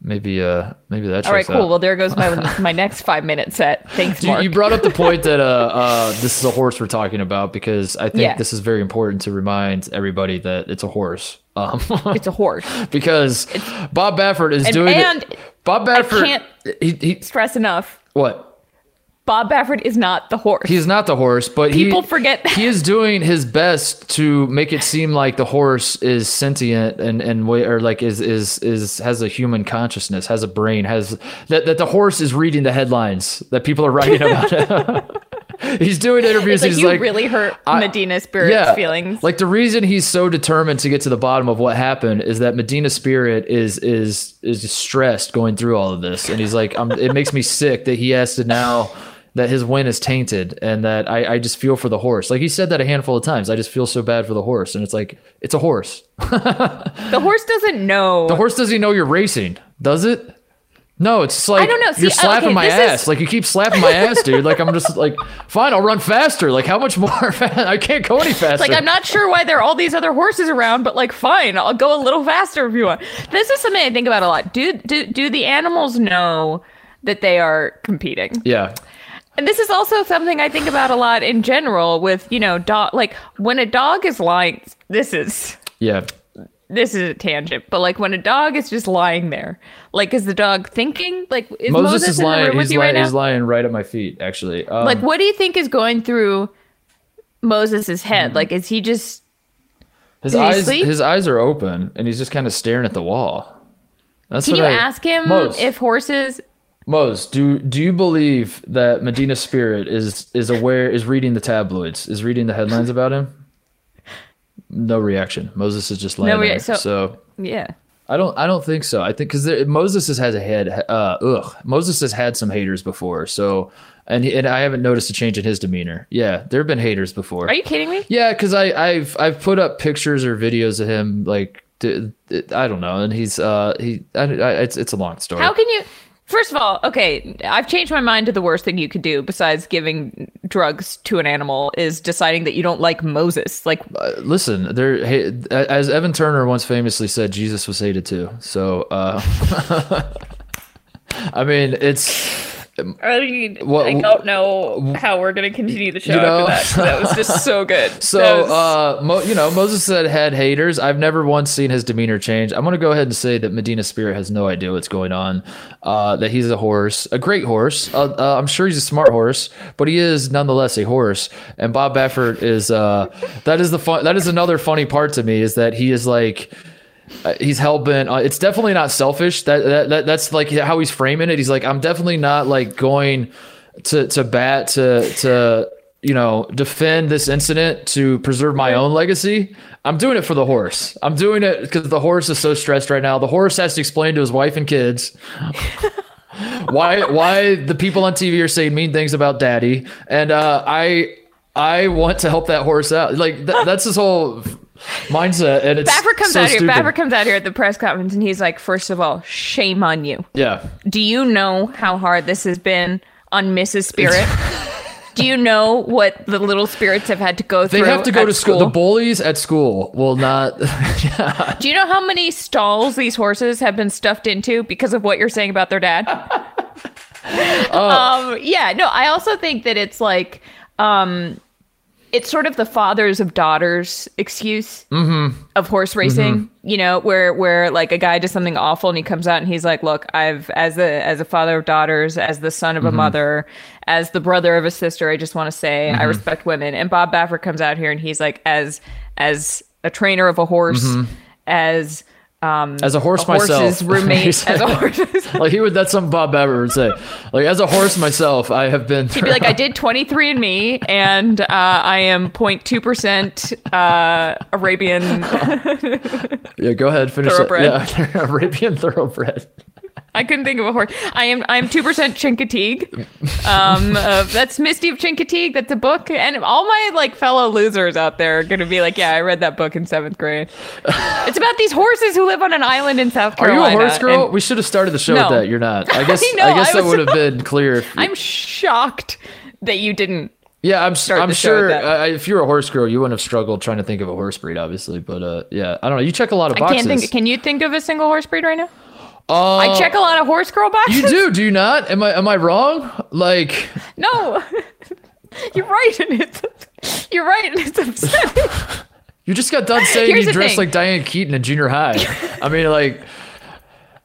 that's all right. Cool. Out. Well, there goes my next 5-minute set. Thanks, Mark. You brought up the point that this is a horse we're talking about, because I think this is very important to remind everybody that it's a horse. It's a horse because Bob Baffert is doing it. Bob Baffert. I can't stress enough. What? Bob Baffert is not the horse. He's not the horse, but people forget that. He is doing his best to make it seem like the horse is sentient and has a human consciousness, has a brain, that the horse is reading the headlines that people are writing about. He's doing interviews. He's like, you really hurt Medina Spirit's feelings. Like the reason he's so determined to get to the bottom of what happened is that Medina Spirit is stressed going through all of this, and he's like, it makes me sick that he has to now. That his win is tainted, and that I just feel for the horse. Like he said that a handful of times. I just feel so bad for the horse, and it's like, it's a horse. The horse doesn't know. The horse doesn't know you're racing, does it? No, it's just like, I don't know. See, you're slapping my ass. Like, you keep slapping my ass, dude. Like, I'm just like, fine, I'll run faster. Like, how much more? I can't go any faster. Like, I'm not sure why there are all these other horses around, but like, fine, I'll go a little faster if you want. This is something I think about a lot. Do the animals know that they are competing? Yeah. And this is also something I think about a lot in general with, dog. Like, when a dog is lying, this is a tangent, but like when a dog is just lying there, like, is the dog thinking? Like, is Moses is lying. He's lying right at my feet, actually. Like, what do you think is going through Moses's head? Like, is he just... His eyes are open and he's just kind of staring at the wall. Can you ask him if horses... Mose, do you believe that Medina Spirit is aware, is reading the tabloids, is reading the headlines about him? No reaction. Moses is just lying there. So yeah, I don't think so. I think because Moses has Moses has had some haters before. So and I haven't noticed a change in his demeanor. Yeah, there have been haters before. Are you kidding me? Yeah, because I've put up pictures or videos of him like I don't know, and he's it's a long story. How can you? First of all, okay, I've changed my mind to the worst thing you could do besides giving drugs to an animal is deciding that you don't like Moses. Like, listen, as Evan Turner once famously said, Jesus was hated too. So, I mean, I don't know how we're going to continue the show after that. That was just so good. So, Moses had haters. I've never once seen his demeanor change. I'm going to go ahead and say that Medina Spirit has no idea what's going on, that he's a horse, a great horse. I'm sure he's a smart horse, but he is nonetheless a horse. And Bob Baffert is that is another funny part to me, is that he is like... he's hell bent. It's definitely not selfish. That's like how he's framing it. He's like, I'm definitely not like going to bat to you know, defend this incident to preserve my own legacy. I'm doing it for the horse. I'm doing it because the horse is so stressed right now. The horse has to explain to his wife and kids why the people on TV are saying mean things about daddy. And I want to help that horse out. Like that's his whole mindset. And it's Baffert comes so out here. Stupid. Baffert comes out here at the press conference and he's like, first of all, shame on you. Yeah. Do you know how hard this has been on Mrs. Spirit? Do you know what the little spirits have had to go through? They have to go to school. The bullies at school will not. Yeah. Do you know how many stalls these horses have been stuffed into because of what you're saying about their dad? Yeah, no, I also think that it's like, it's sort of the fathers of daughters excuse of horse racing, you know, where like a guy does something awful and he comes out and he's like, look, I've as a father of daughters, as the son of a mother, as the brother of a sister, I just want to say I respect women. And Bob Baffert comes out here and he's like, as a trainer of a horse, as a horse myself, horse's roommate, as a horse, like he would. That's something Bob Baffert would say. Like as a horse myself, I have been. He'd be like, I did 23andMe, and I am 0.2% Arabian. Yeah, go ahead, finish thoroughbred. It. Yeah, Arabian thoroughbred. I couldn't think of a horse. I'm 2% Chincoteague. That's Misty of Chincoteague. That's a book. And all my like fellow losers out there are going to be like, yeah, I read that book in 7th grade. It's about these horses who live on an island in South Carolina. Are you a horse girl? And we should have started the show with that. You're not. I guess that would have been clear. I'm shocked that you didn't. Yeah, I'm sure if you're a horse girl, you wouldn't have struggled trying to think of a horse breed, obviously. But yeah, I don't know. You check a lot of boxes. Can you think of a single horse breed right now? I check a lot of horse girl boxes. You do, do you not? Am I wrong? Like no, you're right, and it's upsetting. You just got done saying you dressed like Diane Keaton in junior high. I mean, like,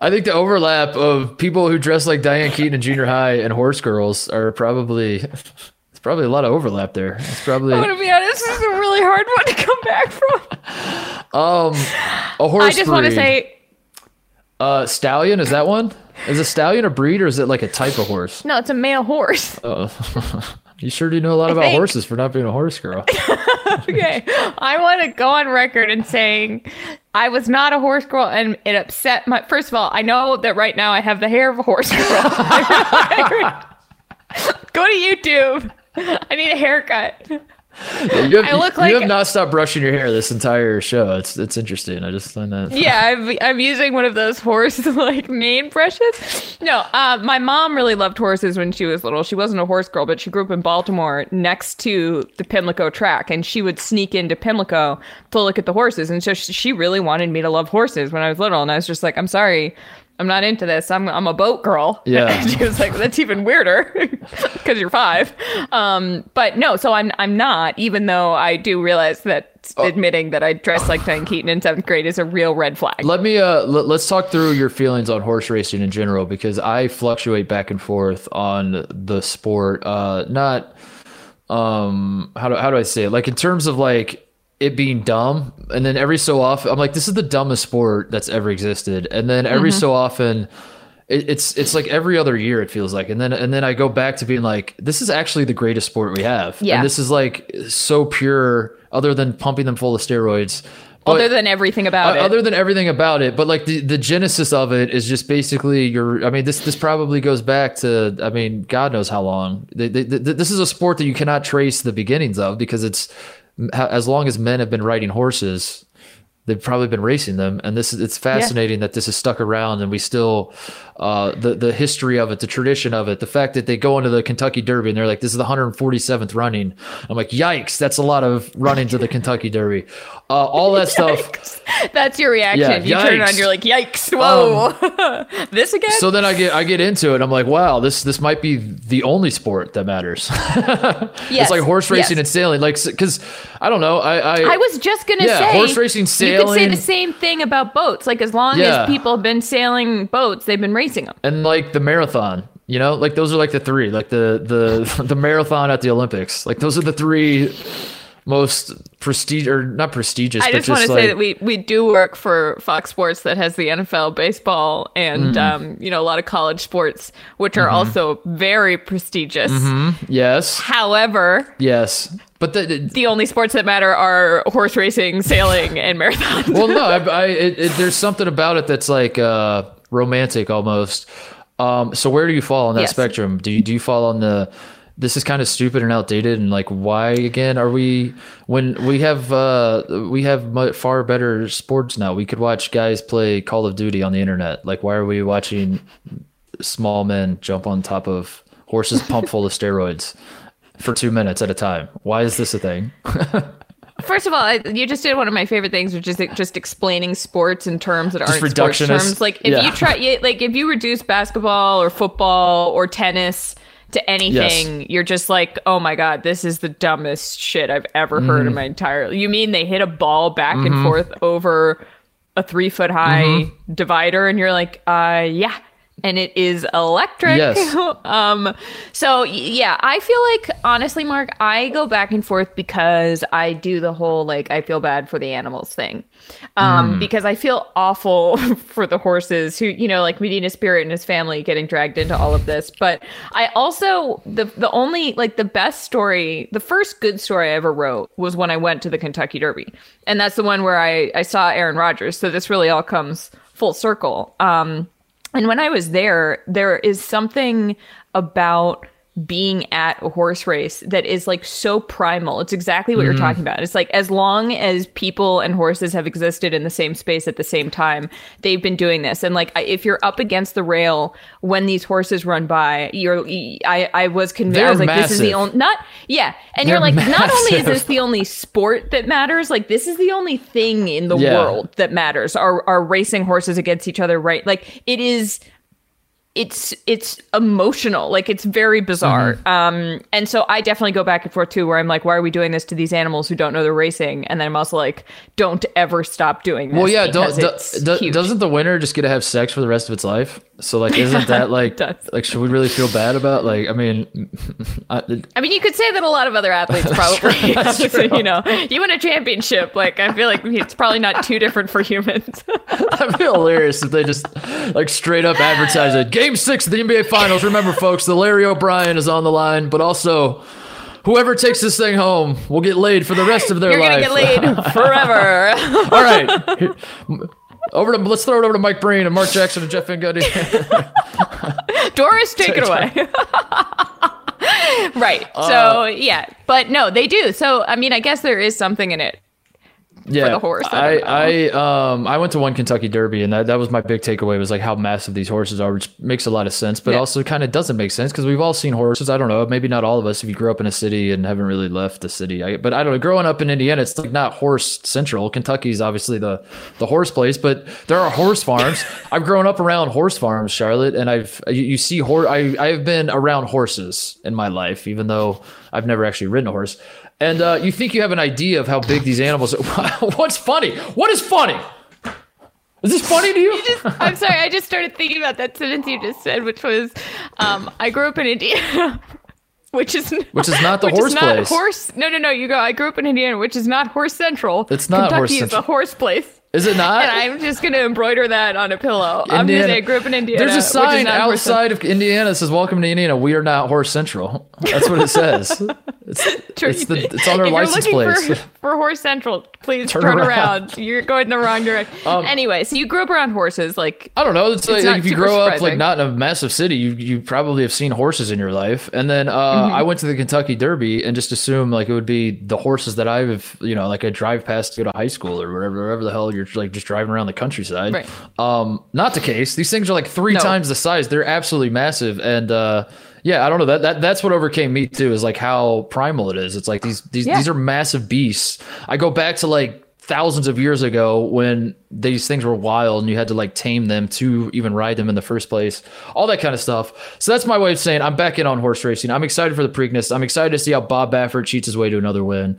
I think the overlap of people who dress like Diane Keaton in junior high and horse girls are probably a lot of overlap there. It's probably. I'm gonna be honest. This is a really hard one to come back from. A horse. I just want to say. Stallion, is that one? Is a stallion a breed or is it like a type of horse? No, it's a male horse. Oh, you sure do know a lot about horses for not being a horse girl. Okay, I want to go on record and saying I was not a horse girl and it upset my... First of all, I know that right now I have the hair of a horse girl. Go to YouTube. I need a haircut. Yeah, you have not stopped brushing your hair this entire show. It's interesting. I just find that fun. Yeah, I'm using one of those horse like mane brushes. No, my mom really loved horses when she was little. She wasn't a horse girl, but she grew up in Baltimore next to the Pimlico track, and she would sneak into Pimlico to look at the horses. And so she really wanted me to love horses when I was little, and I was just like, I'm sorry. I'm not into this. I'm a boat girl. Yeah. She was like, that's even weirder because you're 5. But no, so I'm not, even though I do realize that admitting that I dressed like Diane Keaton in 7th grade is a real red flag. Let me, let's talk through your feelings on horse racing in general, because I fluctuate back and forth on the sport. Not, how do I say it? Like in terms of like, it being dumb, and then every so often I'm like, this is the dumbest sport that's ever existed, and then every so often it's like every other year it feels like, and then I go back to being like, this is actually the greatest sport we have. Yeah. And this is like so pure, other than pumping them full of steroids, other than everything about it. But like the genesis of it is just basically your, I mean, this probably goes back to, I mean, God knows how long. This is a sport that you cannot trace the beginnings of, because it's, as long as men have been riding horses, they've probably been racing them. And it's fascinating that this is stuck around, and we still, the history of it, the tradition of it, the fact that they go into the Kentucky Derby and they're like, this is the 147th running. I'm like, yikes, that's a lot of running to the Kentucky Derby. All that stuff. That's your reaction. Yeah, you turn on, you're like, yikes, whoa, this again? So then I get into it. I'm like, wow, this might be the only sport that matters. Yes. It's like horse racing and sailing. Like, cause I don't know. I was just going to say, horse racing, sailing. You could say the same thing about boats. Like as long as people have been sailing boats, they've been racing them. And like the marathon, you know, like those are like the three, like the marathon at the Olympics. Like those are the three most prestige or not prestigious. I just want to say that we do work for Fox Sports that has the NFL, baseball, and a lot of college sports, which are also very prestigious. Yes. However, yes. But the only sports that matter are horse racing, sailing, and marathons. Well, no, there's something about it that's like romantic almost. So where do you fall on that spectrum? Do you fall on the this is kind of stupid and outdated and like why again are we when we have far better sports now? We could watch guys play Call of Duty on the internet. Like why are we watching small men jump on top of horses pumped full of steroids for 2 minutes at a time? Why is this a thing? First of all, you just did one of my favorite things, which is just explaining sports in terms that aren't sports terms. Like if you reduce basketball or football or tennis to anything, you're just like, oh my God, this is the dumbest shit I've ever heard in my entire life. You mean they hit a ball back and forth over a 3 foot high divider? And you're like, yeah. And it is electric. Yes. I feel like, honestly, Mark, I go back and forth because I do the whole, like, I feel bad for the animals thing. Because I feel awful for the horses who, you know, like Medina Spirit and his family getting dragged into all of this. But I also, the best story, the first good story I ever wrote was when I went to the Kentucky Derby. And that's the one where I saw Aaron Rodgers. So this really all comes full circle. And when I was there, there is something about being at a horse race that is like so primal. It's exactly what you're talking about. It's like as long as people and horses have existed in the same space at the same time, they've been doing this. And like if you're up against the rail when these horses run by, I was convinced. They're I was like, massive. This is the only And They're you're like, massive. Not only is this the only sport that matters, like this is the only thing in the world that matters. Are racing horses against each other, right? Like it is. It's emotional, like it's very bizarre. And so I definitely go back and forth too, where I'm like, why are we doing this to these animals who don't know they're racing? And then I'm also like, don't ever stop doing this. Well, yeah, doesn't the winner just get to have sex for the rest of its life? So like, isn't that like, like should we really feel bad about? Like, I mean, you could say that a lot of other athletes probably, true. You know, you win a championship. Like, I feel like it's probably not too different for humans. That'd be hilarious if they just like straight up advertise it. Game 6 of the NBA Finals. Remember, folks, the Larry O'Brien is on the line, but also whoever takes this thing home will get laid for the rest of their life. You're going to get laid forever. All right. Let's throw it over to Mike Breen and Mark Jackson and Jeff Van Gundy. Doris, take it away. Right. So, yeah. But no, they do. So, I mean, I guess there is something in it. Yeah, for the horse. I went to one Kentucky Derby, and that was my big takeaway, was like how massive these horses are, which makes a lot of sense, but also kind of doesn't make sense because we've all seen horses. I don't know, maybe not all of us if you grew up in a city and haven't really left the city. But I don't know, growing up in Indiana, it's like not horse central. Kentucky's obviously the horse place, but there are horse farms. I've grown up around horse farms, Charlotte, and I've been around horses in my life, even though I've never actually ridden a horse. And you think you have an idea of how big these animals are. What's funny? What is funny? Is this funny to you? I'm sorry. I just started thinking about that sentence you just said, which was, I grew up in Indiana, which is not the horse place. No. You go, I grew up in Indiana, which is not horse central. It's not Kentucky horse central. Kentucky is a horse place. Is it not? And I'm just going to embroider that on a pillow. Indiana. I'm going to say I grew up in Indiana. There's a sign outside of Indiana that says, welcome to Indiana. We are not horse central. That's what it says. It's on our license plate. For horse central, please turn around. You're going the wrong direction. Anyway, so you grew up around horses. Like, I don't know. It's like if you grow up like not in a massive city, you probably have seen horses in your life. And then I went to the Kentucky Derby and just assumed like it would be the horses that I've, you know, like I drive past to go to high school or wherever the hell you're like just driving around the countryside. Right. Not the case. These things are like three times the size. They're absolutely massive. And I don't know, that's what overcame me too, is like how primal it is. It's like these are massive beasts. I go back to like thousands of years ago when these things were wild and you had to like tame them to even ride them in the first place, all that kind of stuff. So that's my way of saying I'm back in on horse racing. I'm excited for the Preakness. I'm excited to see how Bob Baffert cheats his way to another win.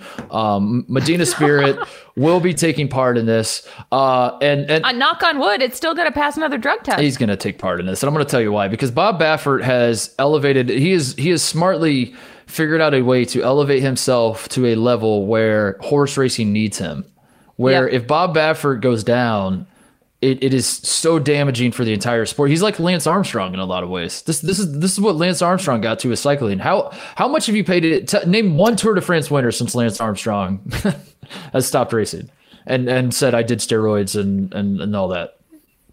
Medina Spirit will be taking part in this. And knock on wood, it's still going to pass another drug test. He's going to take part in this. And I'm going to tell you why, because Bob Baffert has elevated. He is smartly figured out a way to elevate himself to a level where horse racing needs him. Where if Bob Baffert goes down, it is so damaging for the entire sport. He's like Lance Armstrong in a lot of ways. This is what Lance Armstrong got to with cycling. How much have you paid it? Name one Tour de France winner since Lance Armstrong has stopped racing and said I did steroids and all that.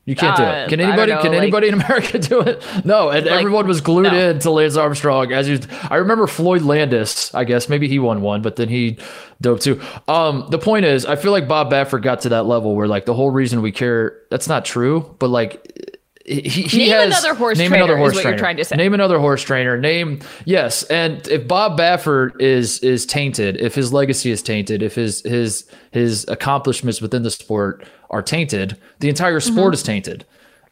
You can't do it. Can anybody in America do it? No. And everyone was glued in to Lance Armstrong. I remember Floyd Landis, I guess. Maybe he won one, but then he doped too. The point is, I feel like Bob Baffert got to that level where, like, the whole reason we care, that's not true. But, like, Name another horse trainer. Yes. And if Bob Baffert is tainted, if his legacy is tainted, if his accomplishments within the sport are tainted, the entire sport is tainted,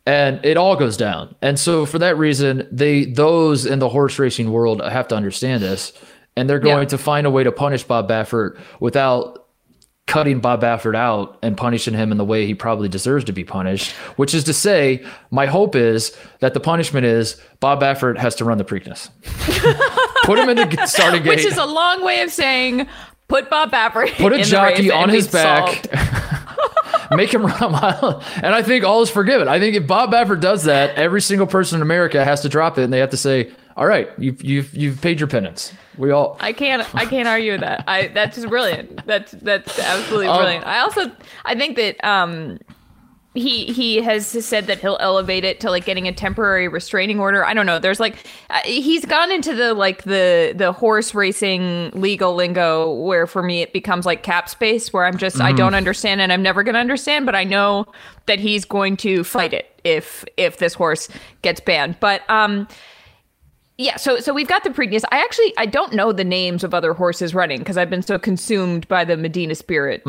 and it all goes down. And so for that reason, those in the horse racing world have to understand this, and they're going to find a way to punish Bob Baffert without cutting Bob Baffert out and punishing him in the way he probably deserves to be punished, which is to say, my hope is that the punishment is Bob Baffert has to run the Preakness. Put him in the starting gate. Which is a long way of saying put Bob Baffert in the race. Put a jockey on his back. Make him run a mile. And I think all is forgiven. I think if Bob Baffert does that, every single person in America has to drop it, and they have to say, all right, you've paid your penance. I can't argue with that. That's just brilliant. That's absolutely brilliant. I think that he has said that he'll elevate it to like getting a temporary restraining order. I don't know. There's like he's gone into the like the horse racing legal lingo where for me it becomes like cap space where I'm just I don't understand and I'm never going to understand, but I know that he's going to fight it if this horse gets banned. But yeah, so we've got the Preakness. I don't know the names of other horses running because I've been so consumed by the Medina Spirit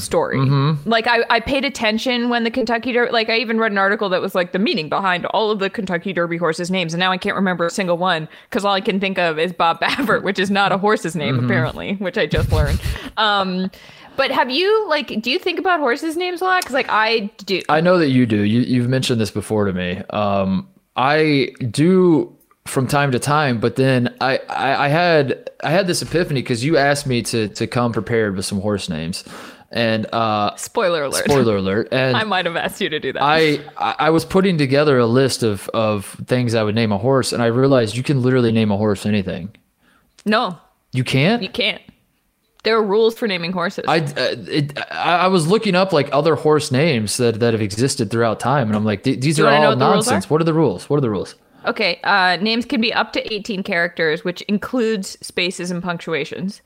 story. Mm-hmm. Like I paid attention when the Kentucky Derby, like I even read an article that was like the meaning behind all of the Kentucky Derby horses' names, and now I can't remember a single one because all I can think of is Bob Baffert, which is not a horse's name apparently, which I just learned. But have you do you think about horses' names a lot? Because I do. I know that you do. You've mentioned this before to me. I do. From time to time, but then I had this epiphany because you asked me to come prepared with some horse names, and spoiler alert, and I might have asked you to do that. I was putting together a list of things I would name a horse, and I realized you can literally name a horse anything. No, you can't. You can't. There are rules for naming horses. I was looking up like other horse names that have existed throughout time, and I'm like, these are all nonsense. What are the rules? Okay, names can be up to 18 characters, which includes spaces and punctuations.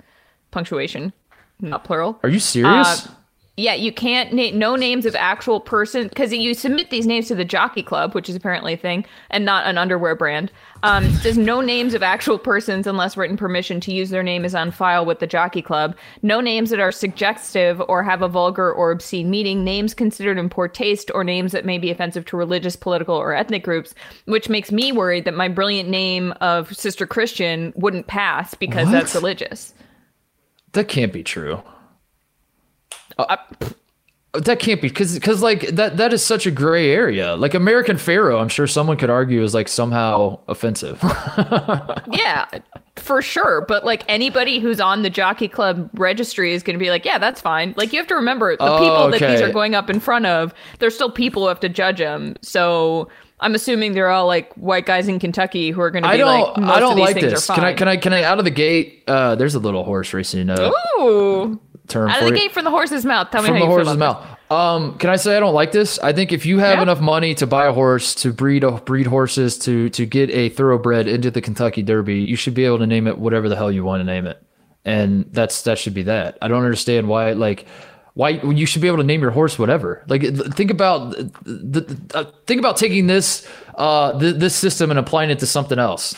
Punctuation, not plural. Are you serious? Yeah, you can't no names of actual person, because you submit these names to the Jockey Club, which is apparently a thing, and not an underwear brand. There's no names of actual persons unless written permission to use their name is on file with the Jockey Club. No names that are suggestive or have a vulgar or obscene meaning. Names considered in poor taste or names that may be offensive to religious, political, or ethnic groups, which makes me worried that my brilliant name of Sister Christian wouldn't pass because that's religious. That can't be true. That can't be because like that is such a gray area. Like American Pharaoh, I'm sure someone could argue is like somehow offensive. Yeah, for sure. But like anybody who's on the Jockey Club registry is going to be like, yeah, that's fine. Like you have to remember the people that these are going up in front of. There's still people who have to judge them. So I'm assuming they're all like white guys in Kentucky who are going to be like, most of these things are fine. Can I out of the gate? There's a little horse racing. Ooh. Term out of the gate from the horse's mouth. Tell me how you feel about this. Can I say I don't like this? I think if you have enough money to buy a horse, to breed horses, to get a thoroughbred into the Kentucky Derby, you should be able to name it whatever the hell you want to name it, and that should be that. I don't understand why you should be able to name your horse whatever. Like think about taking this this system and applying it to something else.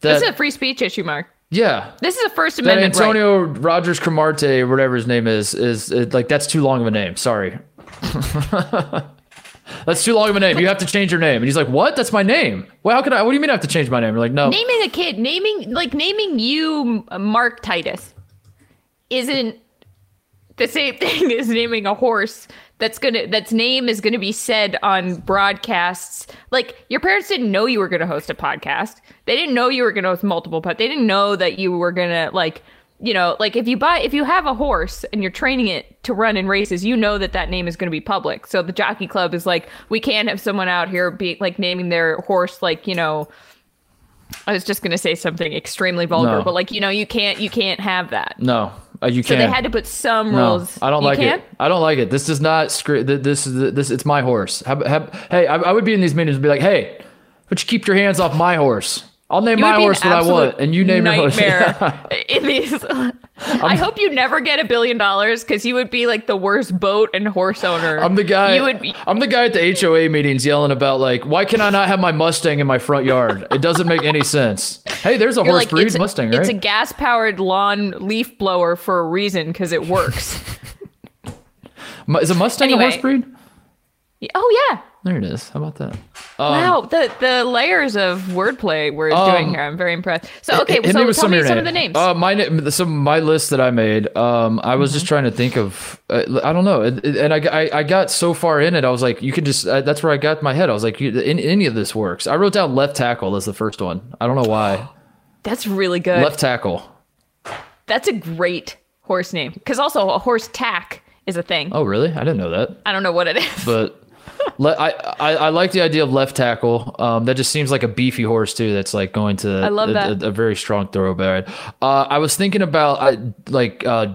This is a free speech issue, Mark. Yeah. This is a First Amendment right. Antonio Rogers Cremarte, or whatever his name is like, that's too long of a name. Sorry. That's too long of a name. You have to change your name. And he's like, what? That's my name. Well, what do you mean I have to change my name? You're like, no. Naming a kid, naming you Mark Titus isn't the same thing as naming a horse that's gonna, that's name is gonna be said on broadcasts. Like, your parents didn't know you were gonna host a podcast. They didn't know you were gonna host multiple podcasts. They didn't know that you were gonna, like, you know, like if you have a horse and you're training it to run in races, you know that that name is going to be public. So the jockey club is like, we can't have someone out here be like naming their horse, like, you know, I was just going to say something extremely vulgar, but like, you know, you can't have that. No, you can't. So they had to put some rules. I don't like it. I don't like it. This does not screw. This it's my horse. Hey, I would be in these meetings and be like, hey, but you keep your hands off my horse. I'll name my horse what I want, and you name your horse. I hope you never get $1 billion, because you would be like the worst boat and horse owner. I'm the guy. I'm the guy at the HOA meetings yelling about, like, why can I not have my Mustang in my front yard? It doesn't make any sense. Hey, there's a horse breed Mustang, right? It's a gas-powered lawn leaf blower for a reason, because it works. Is a Mustang a horse breed? Oh yeah. There it is. How about that? Wow, the layers of wordplay we're doing here. I'm very impressed. So, okay, tell me some of the names. My list that I made, I was just trying to think of, I don't know. And I got so far in it, I was like, you could just, that's where I got my head. I was like, any of this works. I wrote down left tackle as the first one. I don't know why. That's really good. Left tackle. That's a great horse name. Because also a horse tack is a thing. Oh, really? I didn't know that. I don't know what it is. But... I like the idea of left tackle. That just seems like a beefy horse too. That's like going to a very strong thoroughbred. I was thinking about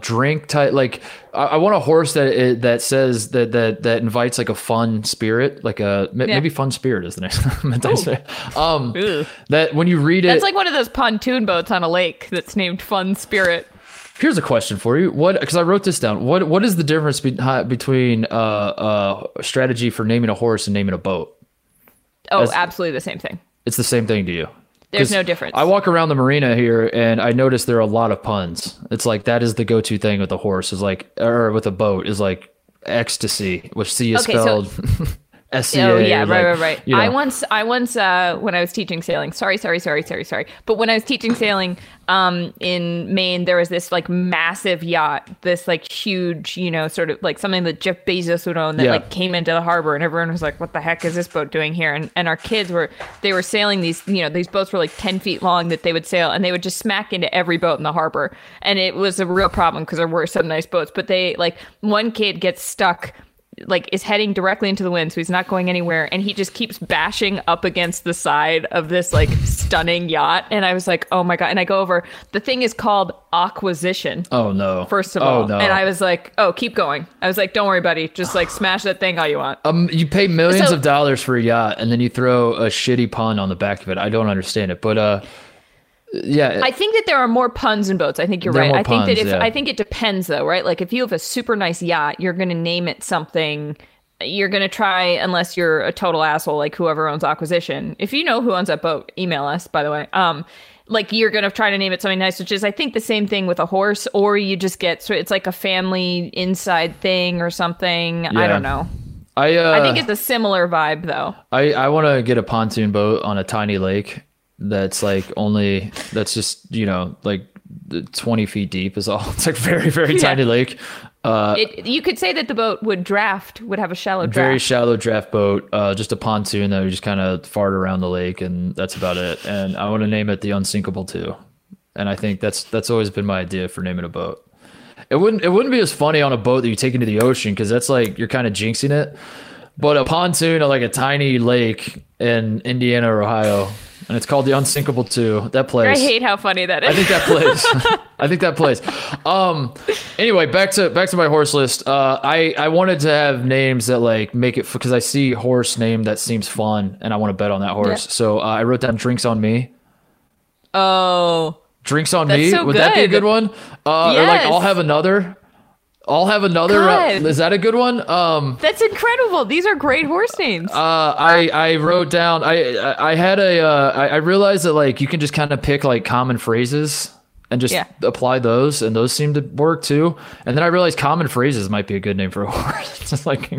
drink type. Like I want a horse that says that invites like a fun spirit. Like maybe fun spirit is the next one I say. That when you read it, that's like one of those pontoon boats on a lake that's named Fun Spirit. Here's a question for you. Because I wrote this down. What is the difference between strategy for naming a horse and naming a boat? Oh, absolutely the same thing. It's the same thing to you. There's no difference. I walk around the marina here and I notice there are a lot of puns. It's like, that is the go-to thing with a horse is like, or with a boat is like ecstasy, which C is spelled SCA. Oh yeah, right. You know. I once when I was teaching sailing, sorry. But when I was teaching sailing in Maine, there was this like massive yacht, this like huge, you know, sort of like something that Jeff Bezos would own that like came into the harbor, and everyone was like, what the heck is this boat doing here? And our kids were sailing these, you know, these boats were like 10 feet long that they would sail, and they would just smack into every boat in the harbor. And it was a real problem because there were some nice boats, but they like, one kid gets stuck, like is heading directly into the wind, so he's not going anywhere, and he just keeps bashing up against the side of this like stunning yacht. And I was like, oh my god. And I go over, the thing is called acquisition. Oh no. First of all. No. And I was like, oh, keep going. I was like, don't worry, buddy, just like smash that thing all you want. You pay millions of dollars for a yacht and then you throw a shitty pun on the back of it. I don't understand it, but yeah, I think that there are more puns in boats. I think you're right. I think it depends, though, right? Like if you have a super nice yacht, you're going to name it something. You're going to try, unless you're a total asshole, like whoever owns acquisition. If you know who owns that boat, email us, by the way. Like you're going to try to name it something nice, which is, I think, the same thing with a horse, or you just get, so it's like a family inside thing or something. Yeah. I don't know. I think it's a similar vibe, though. I want to get a pontoon boat on a tiny lake. That's like only, that's just, you know, like 20 feet deep is all. It's like very, very tiny lake. You could say that the boat would have a shallow draft. Very shallow draft boat, just a pontoon that would just kind of fart around the lake, and that's about it. And I want to name it the Unsinkable too. And I think that's always been my idea for naming a boat. It wouldn't be as funny on a boat that you take into the ocean, because that's like, you're kind of jinxing it. But a pontoon on like a tiny lake in Indiana or Ohio, and it's called the Unsinkable 2. That plays. I hate how funny that is. I think that plays. Anyway, back to my horse list. I wanted to have names that like make it, because I see horse name that seems fun, and I want to bet on that horse. Yeah. So I wrote down Drinks on Me. Oh, Drinks on Me. So would that be a good one? Yes. Or like I'll have another. Is that a good one? That's incredible. These are great horse names. I wrote down, I had a, I realized that like you can just kind of pick like common phrases and just apply those, and those seem to work too. And then I realized common phrases might be a good name for a horse. It's just like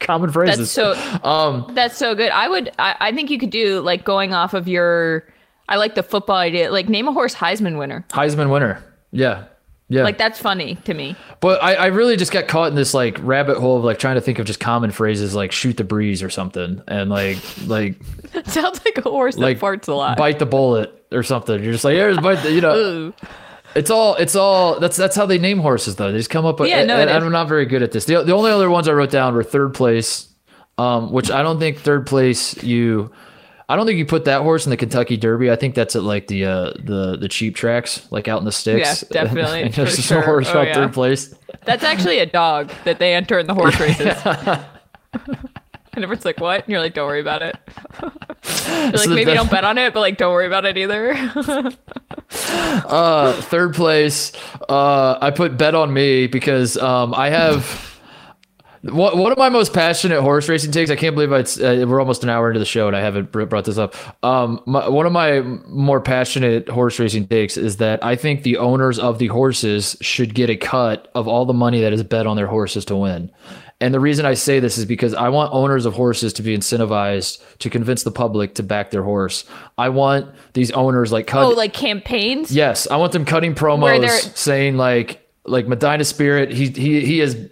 common phrases. That's so good. I think you could do like going off of your, I like the football idea, like name a horse Heisman winner. Yeah. Yeah. Like, that's funny to me. But I really just got caught in this, like, rabbit hole of, like, trying to think of just common phrases like shoot the breeze or something. And, like... Sounds like a horse like, that farts a lot. Bite the bullet or something. You're just like, here's bite the... You know, Ooh. It's all... That's how they name horses, though. They just come up with... Yeah, no, and I'm not very good at this. The only other ones I wrote down were third place, which I don't think third place you... I don't think you put that horse in the Kentucky Derby. I think that's at like the cheap tracks, like out in the sticks. Yeah, definitely. And there's sure. no horse out third place. That's actually a dog that they enter in the horse races. Yeah. And everyone's like, what? And you're like, don't worry about it. You're like, maybe don't bet on it, but like, don't worry about it either. Third place. I put bet on me because I have... One of my most passionate horse racing takes, I can't believe we're almost an hour into the show and I haven't brought this up. One of my more passionate horse racing takes is that I think the owners of the horses should get a cut of all the money that is bet on their horses to win. And the reason I say this is because I want owners of horses to be incentivized to convince the public to back their horse. I want these owners like like campaigns? Yes. I want them cutting promos saying like Medina Spirit, he is...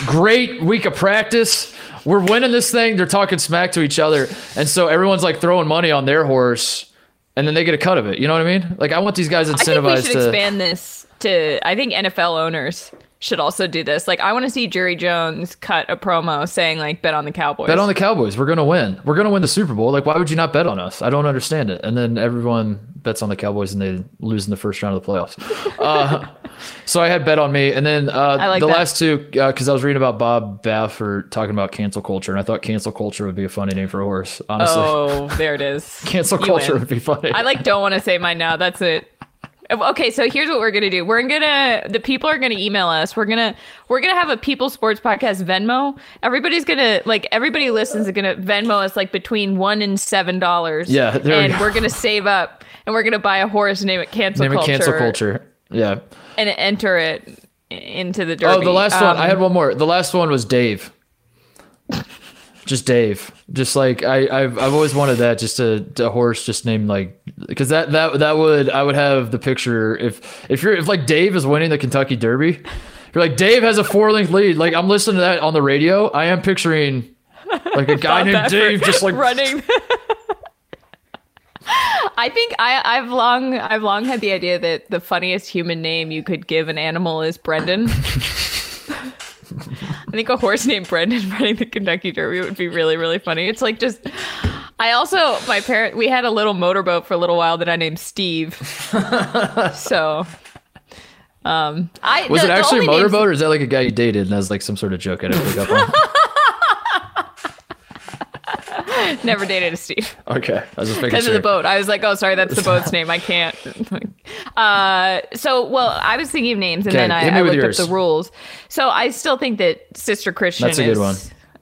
Great week of practice. We're winning this thing. They're talking smack to each other. And so everyone's like throwing money on their horse and then they get a cut of it. You know what I mean? Like I want these guys incentivized to... I think we should expand this to, I think NFL owners should also do this. Like I want to see Jerry Jones cut a promo saying like, bet on the Cowboys. Bet on the Cowboys. We're going to win. We're going to win the Super Bowl. Like why would you not bet on us? I don't understand it. And then everyone bets on the Cowboys and they lose in the first round of the playoffs. So I had bet on me. And then last two, because I was reading about Bob Baffert talking about cancel culture. And I thought cancel culture would be a funny name for a horse, honestly. Oh, there it is. Cancel culture would be funny. I don't want to say mine now. That's it. Okay, so here's what we're going to do. The people are going to email us. We're going to have a People Sports Podcast Venmo. Everybody listens is going to Venmo us like between $1 and $7. Yeah, we're going to save up and we're going to buy a horse and name it Cancel Culture. Yeah. And enter it into the Derby. Oh, the last one. I had one more. The last one was Dave. Just Dave. Just like I've always wanted that. Just a horse just named like, because that would, I would have the picture if like Dave is winning the Kentucky Derby. You're like, Dave has a 4-length lead. Like I'm listening to that on the radio. I am picturing like a guy named Dave just like running. I think I've long had the idea that the funniest human name you could give an animal is Brendan. I think a horse named Brendan running the Kentucky Derby would be really, really funny. It's like just... we had a little motorboat for a little while that I named Steve. So... Was it actually a motorboat or is that like a guy you dated and that was like some sort of joke I didn't pick up on? Never dated a Steve. Okay. I was just making sure. Because of the boat. I was like, oh, sorry, that's the boat's name. I can't. I was thinking of names and then I looked up the rules. So I still think that Sister Christian is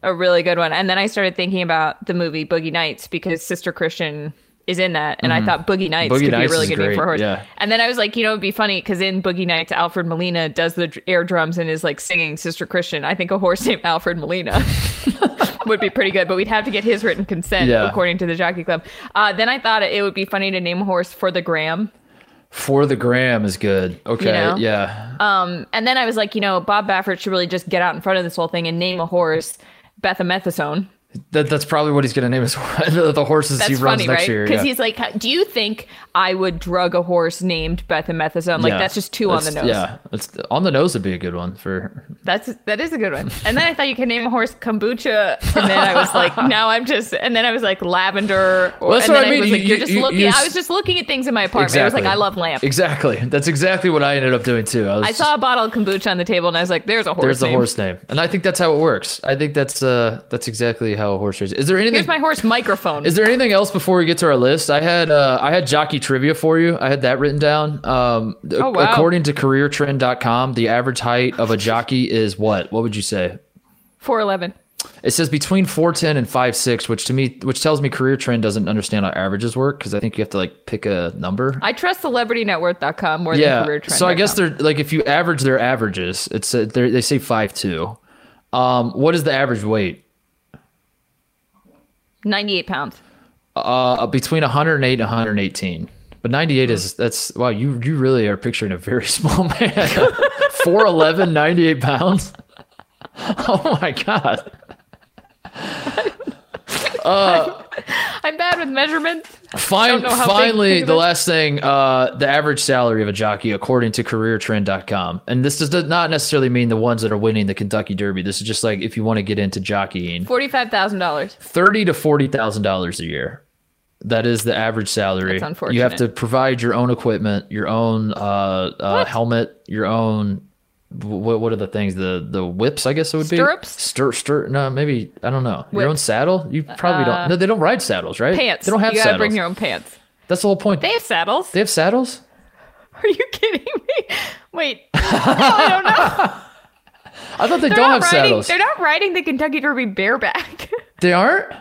a really good one. And then I started thinking about the movie Boogie Nights because Sister Christian is in that. And I thought Boogie Nights could be a really good name for a horse. Yeah. And then I was like, it'd be funny because in Boogie Nights, Alfred Molina does the air drums and is like singing Sister Christian. I think a horse named Alfred Molina would be pretty good, but we'd have to get his written consent according to the Jockey Club. Then I thought it would be funny to name a horse For the Gram. For the Gram is good. Okay. Yeah. And then I was like, Bob Baffert should really just get out in front of this whole thing and name a horse Bethamethasone. That's probably what he's going to name his the horses he runs next year. Because he's like, do you think I would drug a horse named Bethamethasone? Like that's just on the nose. Yeah, on the nose would be a good one for. That is a good one. And then I thought you could name a horse Kombucha. And then I was like, Lavender. Or, well, that's what I mean. I was just looking at things in my apartment. Exactly. I was like, I love lamp. Exactly. That's exactly what I ended up doing too. I saw a bottle of Kombucha on the table and I was like, there's a horse name. And I think that's how it works. I think that's exactly how. Horse race. Is there anything? Here's my horse microphone. Is there anything else before we get to our list? I had jockey trivia for you. I had that written down. According to careertrend.com, the average height of a jockey is what? What would you say? 4'11". It says between 4'10" and 5'6", which tells me Career Trend doesn't understand how averages work because I think you have to like pick a number. I trust celebritynetworth.com more than Career Trend. So I guess they're like if you average their averages, they say 5'2". What is the average weight? 98 pounds. Between 108 and 118. But 98 is, that's, wow, you really are picturing a very small man. 4'11", 98 pounds. Oh my God. I'm bad with measurements. Finally, the last thing, the average salary of a jockey, according to careertrend.com. And this does not necessarily mean the ones that are winning the Kentucky Derby. This is just like if you want to get into jockeying. $45,000. $30,000 to $40,000 a year. That is the average salary. That's unfortunate. You have to provide your own equipment, your own helmet, your own... What are the things? The whips, I guess it would be. Stirrups? No, maybe, I don't know. Whip. Your own saddle? You probably don't. No, they don't ride saddles, right? Pants. They don't have saddles. You gotta bring your own pants. That's the whole point. They have saddles. They have saddles? Are you kidding me? Wait. No, I don't know. I thought they don't have saddles. They're not riding the Kentucky Derby bareback. They aren't?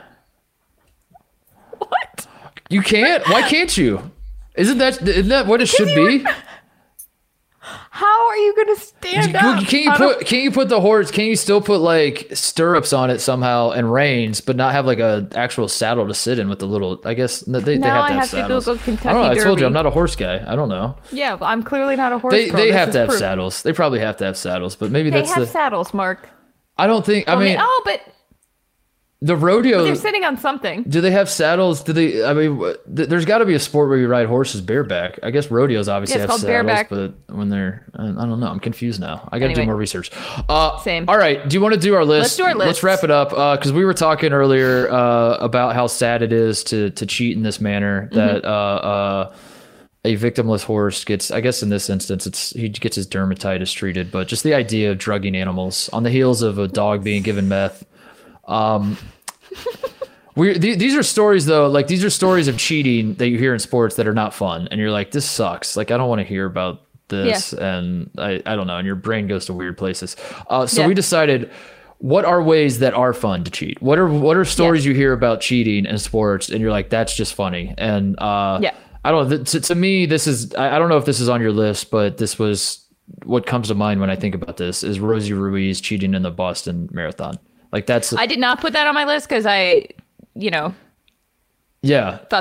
What? You can't? Why can't you? Isn't that what it should be? How are you gonna stand up? Can you put the horse? Can you still put like stirrups on it somehow and reins, but not have like a actual saddle to sit in with the little? I guess they have to have saddles. I don't know. I told you I'm not a horse guy. I don't know. Yeah, I'm clearly not a horse. They have to have saddles. They probably have to have saddles, but maybe that's the saddles, Mark. I don't think. I mean, but the rodeo. But they're sitting on something. Do they have saddles? Do they? I mean, there's got to be a sport where you ride horses bareback. I guess rodeos obviously have saddles, bareback. But when they're, I don't know. I'm confused now. I got to do more research. Same. All right. Do you want to do our list? Let's do our list. Let's wrap it up because we were talking earlier about how sad it is to cheat in this manner that a victimless horse gets. I guess in this instance, he gets his dermatitis treated. But just the idea of drugging animals on the heels of a dog being given meth. These are stories though, like these are stories of cheating that you hear in sports that are not fun, and you're like, this sucks, like I don't want to hear about this. Yeah. And I don't know, and your brain goes to weird places, so yeah. We decided, what are ways that are fun to cheat? What are stories you hear about cheating in sports and you're like, that's just funny? And I don't know, to me this is, I don't know if this is on your list, but this was what comes to mind when I think about this, is Rosie Ruiz cheating in the Boston Marathon. Like I did not put that on my list because I, thought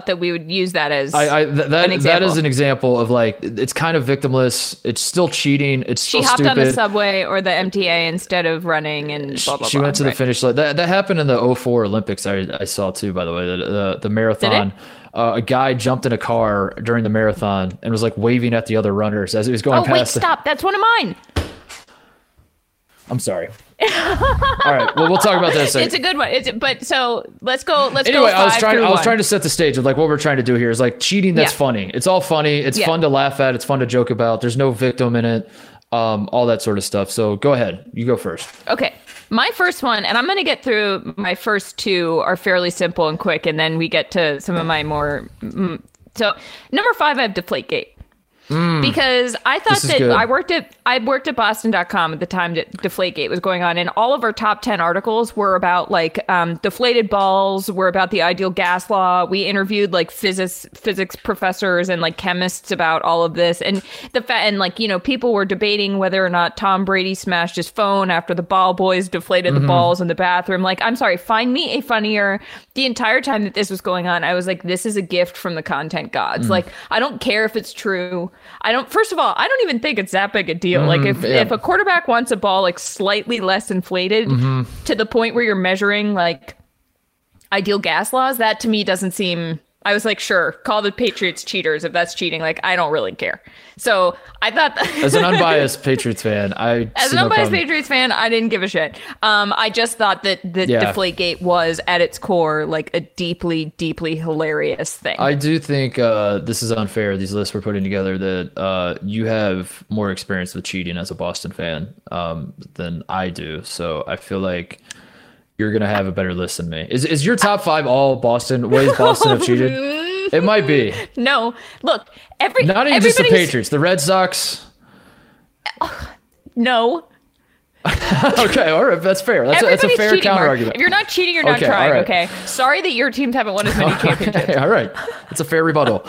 that we would use that as an example. That is an example of like, it's kind of victimless. It's still cheating. It's still stupid. She hopped on the subway or the MTA instead of running and blah, blah, she blah. She went to the finish line. That happened in the 04 Olympics. I saw too, by the way, the marathon. A guy jumped in a car during the marathon and was like waving at the other runners as he was going past. Oh, wait, stop. That's one of mine. I'm sorry. All right. Well, we'll talk about that in a second. It's a good one. So let's go. Anyway, I was trying to set the stage of like what we're trying to do here is like cheating. That's funny. It's all funny. It's fun to laugh at. It's fun to joke about. There's no victim in it. All that sort of stuff. So go ahead. You go first. Okay. My first one, and I'm going to get through my first two, are fairly simple and quick. And then we get to some of my more. So number 5, I have Deflategate. Because I thought that I worked at Boston.com at the time that Deflategate was going on, and all of our top 10 articles were about like deflated balls, were about the ideal gas law. We interviewed like physics professors and like chemists about all of this, and people were debating whether or not Tom Brady smashed his phone after the ball boys deflated the balls in the bathroom. Like, I'm sorry, find me a funnier. The entire time that this was going on, I was like, this is a gift from the content gods. Like, I don't care if it's true. First of all, I don't even think it's that big a deal. Like if a quarterback wants a ball like slightly less inflated to the point where you're measuring like ideal gas laws, that to me doesn't seem. I was like, sure, call the Patriots cheaters if that's cheating. Like, I don't really care. So I thought that as an unbiased Patriots fan, I didn't give a shit. I just thought that the Deflategate was at its core like a deeply, deeply hilarious thing. I do think this is unfair. These lists we're putting together, that you have more experience with cheating as a Boston fan than I do. So I feel like you're going to have a better list than me. Is your top 5 all Boston, ways Boston have cheated? It might be. No. Look, not even just the Patriots, the Red Sox. No. Okay, all right, that's fair. That's a fair counter-argument. If you're not cheating, you're not trying, right. Okay? Sorry that your teams haven't won as many championships. Okay, all right. That's a fair rebuttal.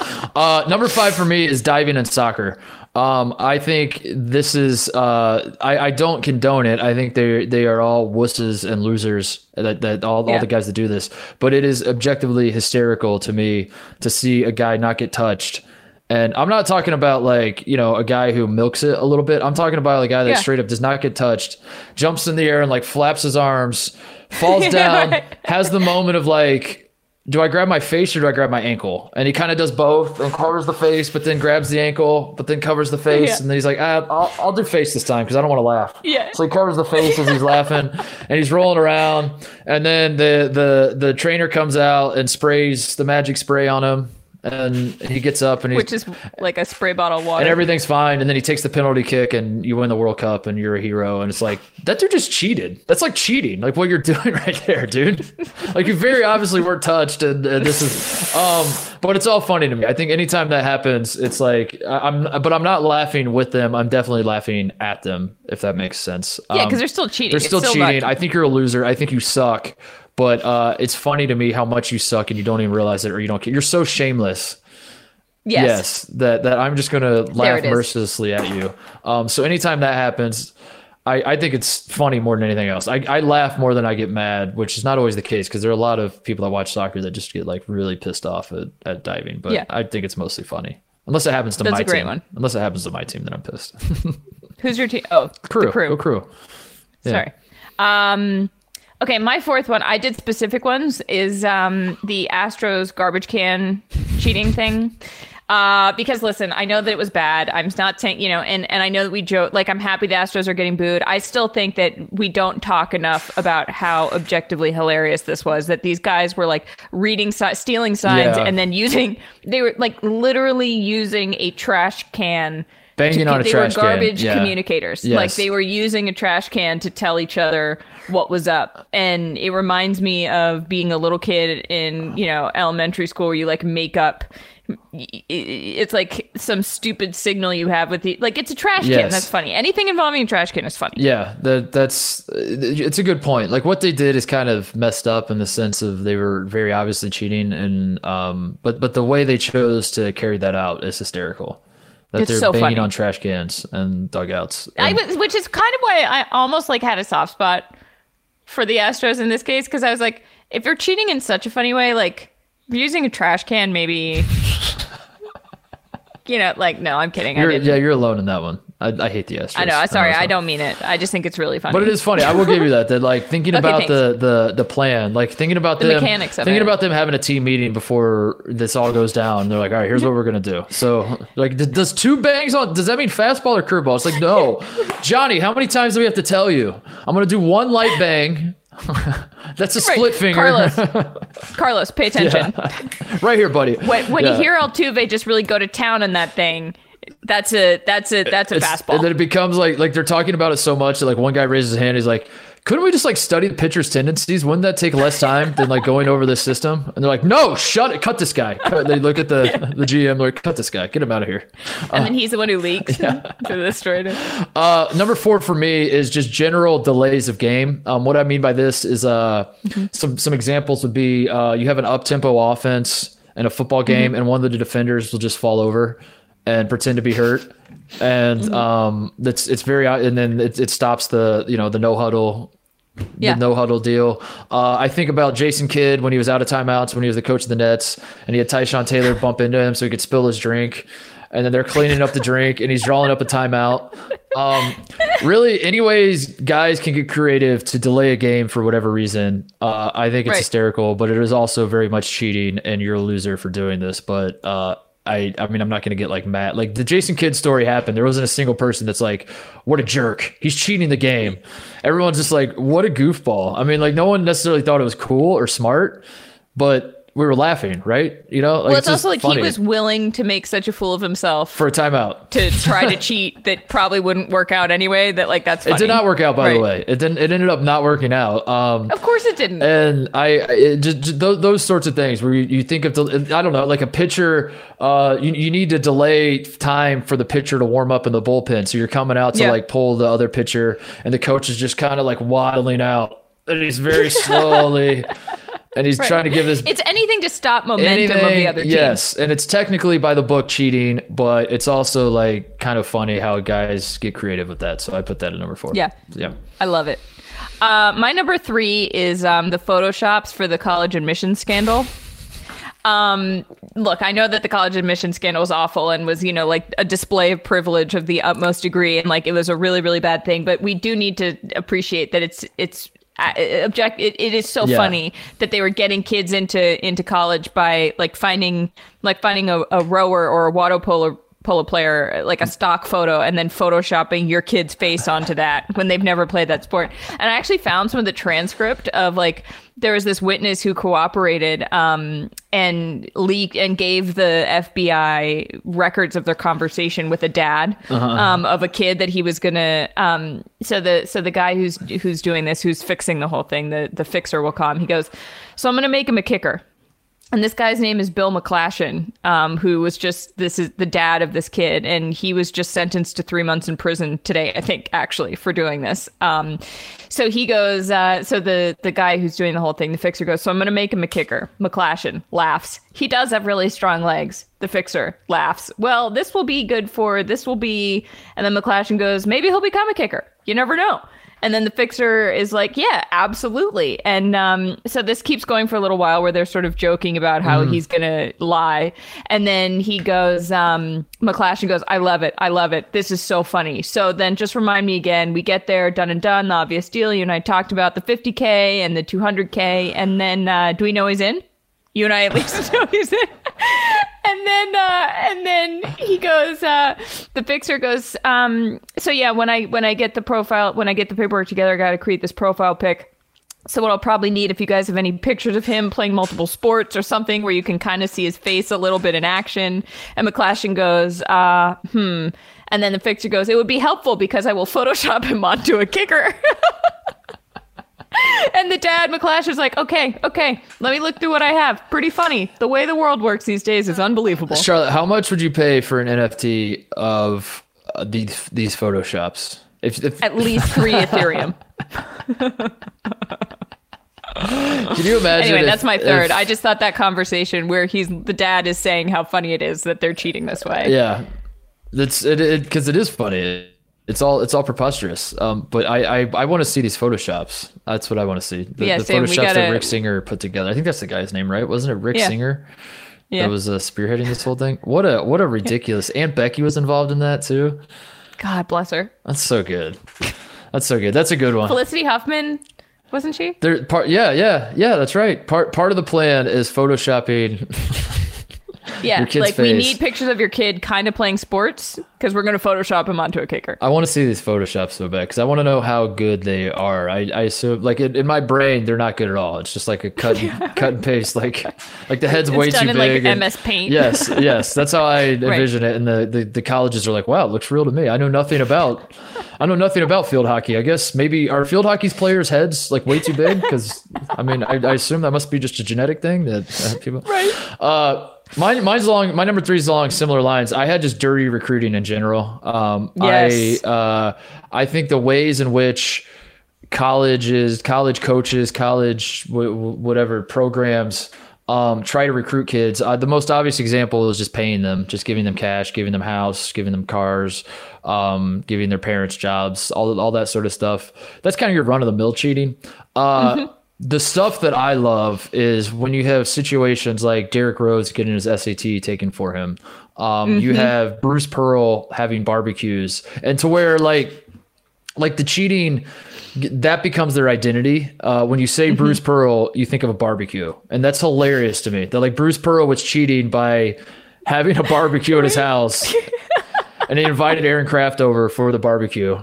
Number 5 for me is diving in soccer. I think this is I don't condone it. I think they are all wusses and losers, all the guys that do this. But it is objectively hysterical to me to see a guy not get touched And I'm not talking about, like, you know, a guy who milks it a little bit. I'm talking about a guy that straight up does not get touched, jumps in the air and like flaps his arms, falls down, has the moment of like, do I grab my face or do I grab my ankle? And he kind of does both and covers the face, but then grabs the ankle, but then covers the face. Yeah. And then he's like, I'll do face this time because I don't want to laugh. Yeah. So he covers the face as he's laughing and he's rolling around. And then the trainer comes out and sprays the magic spray on him. And he gets up and he's, which is like a spray bottle of water, and everything's fine. And then he takes the penalty kick and you win the World Cup and you're a hero. And it's like, that dude just cheated. That's like cheating. Like what you're doing right there, dude. Like you very obviously weren't touched. And this is, but it's all funny to me. I think anytime that happens, it's like, I'm not laughing with them. I'm definitely laughing at them, if that makes sense. Yeah. Cause they're still cheating. They're still cheating. I think you're a loser. I think you suck. But it's funny to me how much you suck and you don't even realize it, or you don't care. You're so shameless. Yes. That I'm just going to laugh mercilessly at you. So anytime that happens, I think it's funny more than anything else. I laugh more than I get mad, which is not always the case because there are a lot of people that watch soccer that just get like really pissed off at diving. But yeah. I think it's mostly funny. Unless it happens to my team. Unless it happens to my team, then I'm pissed. Who's your team? Oh, Crew. Go Crew. Yeah. Sorry. Okay, my fourth one, I did specific ones, is the Astros garbage can cheating thing. Because, listen, I know that it was bad. I'm not saying, you know, and I know that we joke, like, I'm happy the Astros are getting booed. I still think that we don't talk enough about how objectively hilarious this was, that these guys were, like, stealing signs, and then they were, like, literally using a trash can. Banging on a trash can. They were garbage communicators. Yes. Like, they were using a trash can to tell each other what was up. And it reminds me of being a little kid in, you know, elementary school where you, like, make up. It's, like, some stupid signal you have with the... Like, it's a trash can. That's funny. Anything involving a trash can is funny. Yeah, that's... It's a good point. Like, what they did is kind of messed up in the sense of they were very obviously cheating. And but the way they chose to carry that out is hysterical. That it's they're so banging funny. On trash cans and dugouts. And which is kind of why I almost like had a soft spot for the Astros in this case, because I was like, if you're cheating in such a funny way, like using a trash can, maybe, you know, like, no, I'm kidding. You're alone in that one. I hate the Astros. I know. Sorry. I don't mean it. I just think it's really funny. But it is funny. I will give you that. That like thinking about the plan, like thinking about the mechanics of it. Thinking about them having a team meeting before this all goes down. They're like, all right, here's what we're going to do. So like, does two bangs on, does that mean fastball or curveball? It's like, no, Johnny, how many times do we have to tell you? I'm going to do one light bang. That's a split finger. Carlos, pay attention. Yeah. Right here, buddy. When you hear Altuve just really go to town on that thing, that's a fastball. And then it becomes like they're talking about it so much that like one guy raises his hand, he's like, couldn't we just like study the pitcher's tendencies? Wouldn't that take less time than like going over this system? And they're like, no, shut it, cut this guy. They look at the GM, they're like, cut this guy, get him out of here. And then he's the one who leaks to the strainer. Number four for me is just general delays of game. What I mean by this is some examples would be you have an up-tempo offense in a football game, and one of the defenders will just fall over and pretend to be hurt. And it's very, and then it stops the, you know, the no huddle, the no huddle deal. I think about Jason Kidd when he was out of timeouts, when he was the coach of the Nets, and he had Tyshawn Taylor bump into him so he could spill his drink. And then they're cleaning up the drink and he's drawing up a timeout. Really, anyways, guys can get creative to delay a game for whatever reason. I think it's hysterical, but it is also very much cheating and you're a loser for doing this. But, I mean, I'm not going to get like mad. Like the Jason Kidd story happened. There wasn't a single person that's like, what a jerk. He's cheating the game. Everyone's just like, what a goofball. I mean, like no one necessarily thought it was cool or smart, but we were laughing, right? You know, like, well, it's also like funny. He was willing to make such a fool of himself for a timeout to try to cheat that probably wouldn't work out anyway. That like, that's funny. It did not work out, by the way. It didn't, it ended up not working out. Of course it didn't. And those sorts of things where you think of, I don't know, like a pitcher, you need to delay time for the pitcher to warm up in the bullpen. So you're coming out to like pull the other pitcher and the coach is just kind of like waddling out and he's very slowly and he's trying to give this... It's anything to stop momentum of the other team. Yes, and it's technically by the book cheating, but it's also like kind of funny how guys get creative with that. So I put that at number four. Yeah. I love it. My number three is the Photoshops for the college admissions scandal. Look, I know that the college admission scandal was awful and was, you know, like a display of privilege of the utmost degree. And like, it was a really, really bad thing, but we do need to appreciate that it is so yeah. funny that they were getting kids into college by finding a rower or a water polo player, like a stock photo, and then photoshopping your kid's face onto that when they've never played that sport. And I actually found some of the transcript of, like, there was this witness who cooperated and leaked and gave the FBI records of their conversation with a dad of a kid that he was gonna. So the guy who's doing this, who's fixing the whole thing, the fixer we'll call him. He goes, "So I'm gonna make him a kicker." And this guy's name is Bill McClashin, who was this is the dad of this kid. And he was just sentenced to 3 months in prison today, I think, actually, for doing this. So he goes, so the guy who's doing the whole thing, the fixer, goes, "So I'm going to make him a kicker." McClashin laughs. "He does have really strong legs." The fixer laughs. "Well, this will be good for, this will be," and then McClashin goes, "Maybe he'll become a kicker. You never know." And then the fixer is like, "Yeah, absolutely." And so this keeps going for a little while where they're sort of joking about how he's going to lie. And then he goes, McClashin goes, I love it. "This is so funny. So then just remind me again." We get there, done and done, the obvious deal. You and I talked about the 50K and the 200K. And then do we know he's in? You and I at least know he's in. And then he goes, the fixer goes, "So yeah, when I get the profile, when I get the paperwork together, I got to create this profile pic. So what I'll probably need, if you guys have any pictures of him playing multiple sports or something where you can kind of see his face a little bit in action." And McClashin goes, And then the fixer goes, "It would be helpful because I will Photoshop him onto a kicker." And the dad, McClash, is like, okay, let me look through what I have. Pretty funny. The way the world works these days is unbelievable. Charlotte, how much would you pay for an NFT of these Photoshops? If at least 3 Ethereum. Can you imagine? Anyway, that's my third. I just thought that conversation where the dad is saying how funny it is that they're cheating this way. Yeah, that's it because it is funny. It's all preposterous. But I want to see these Photoshops. That's what I want to see. The Photoshops that Rick Singer put together. I think that's the guy's name, right? Wasn't it Rick Singer? Yeah. That was spearheading this whole thing. What a ridiculous. Aunt Becky was involved in that too. God bless her. That's so good. That's a good one. Felicity Huffman, wasn't she? Yeah. That's right. Part of the plan is photoshopping. Yeah, like we need pictures of your kid kind of playing sports because we're going to Photoshop him onto a kicker. I want to see these Photoshops so bad because I want to know how good they are. I assume, like, in my brain, they're not good at all. It's just like a cut and paste, like the head's way too big. It's done in like MS Paint. Yes, that's how I envision it. And the colleges are like, "Wow, it looks real to me. I know nothing about field hockey. I guess maybe are field hockey's players' heads like way too big?" Because I mean, I assume that must be just a genetic thing that people. Right. Mine's along. My number 3 is along similar lines. I had just dirty recruiting in general. Yes. I think the ways in which college coaches, college whatever programs try to recruit kids. The most obvious example is just paying them, just giving them cash, giving them house, giving them cars, giving their parents jobs, all that sort of stuff. That's kind of your run of the mill cheating. The stuff that I love is when you have situations like Derrick Rose getting his SAT taken for him. You have Bruce Pearl having barbecues, and to where like the cheating that becomes their identity. When you say Bruce Pearl, you think of a barbecue, and that's hilarious to me. That like Bruce Pearl was cheating by having a barbecue at his house, and he invited Aaron Kraft over for the barbecue.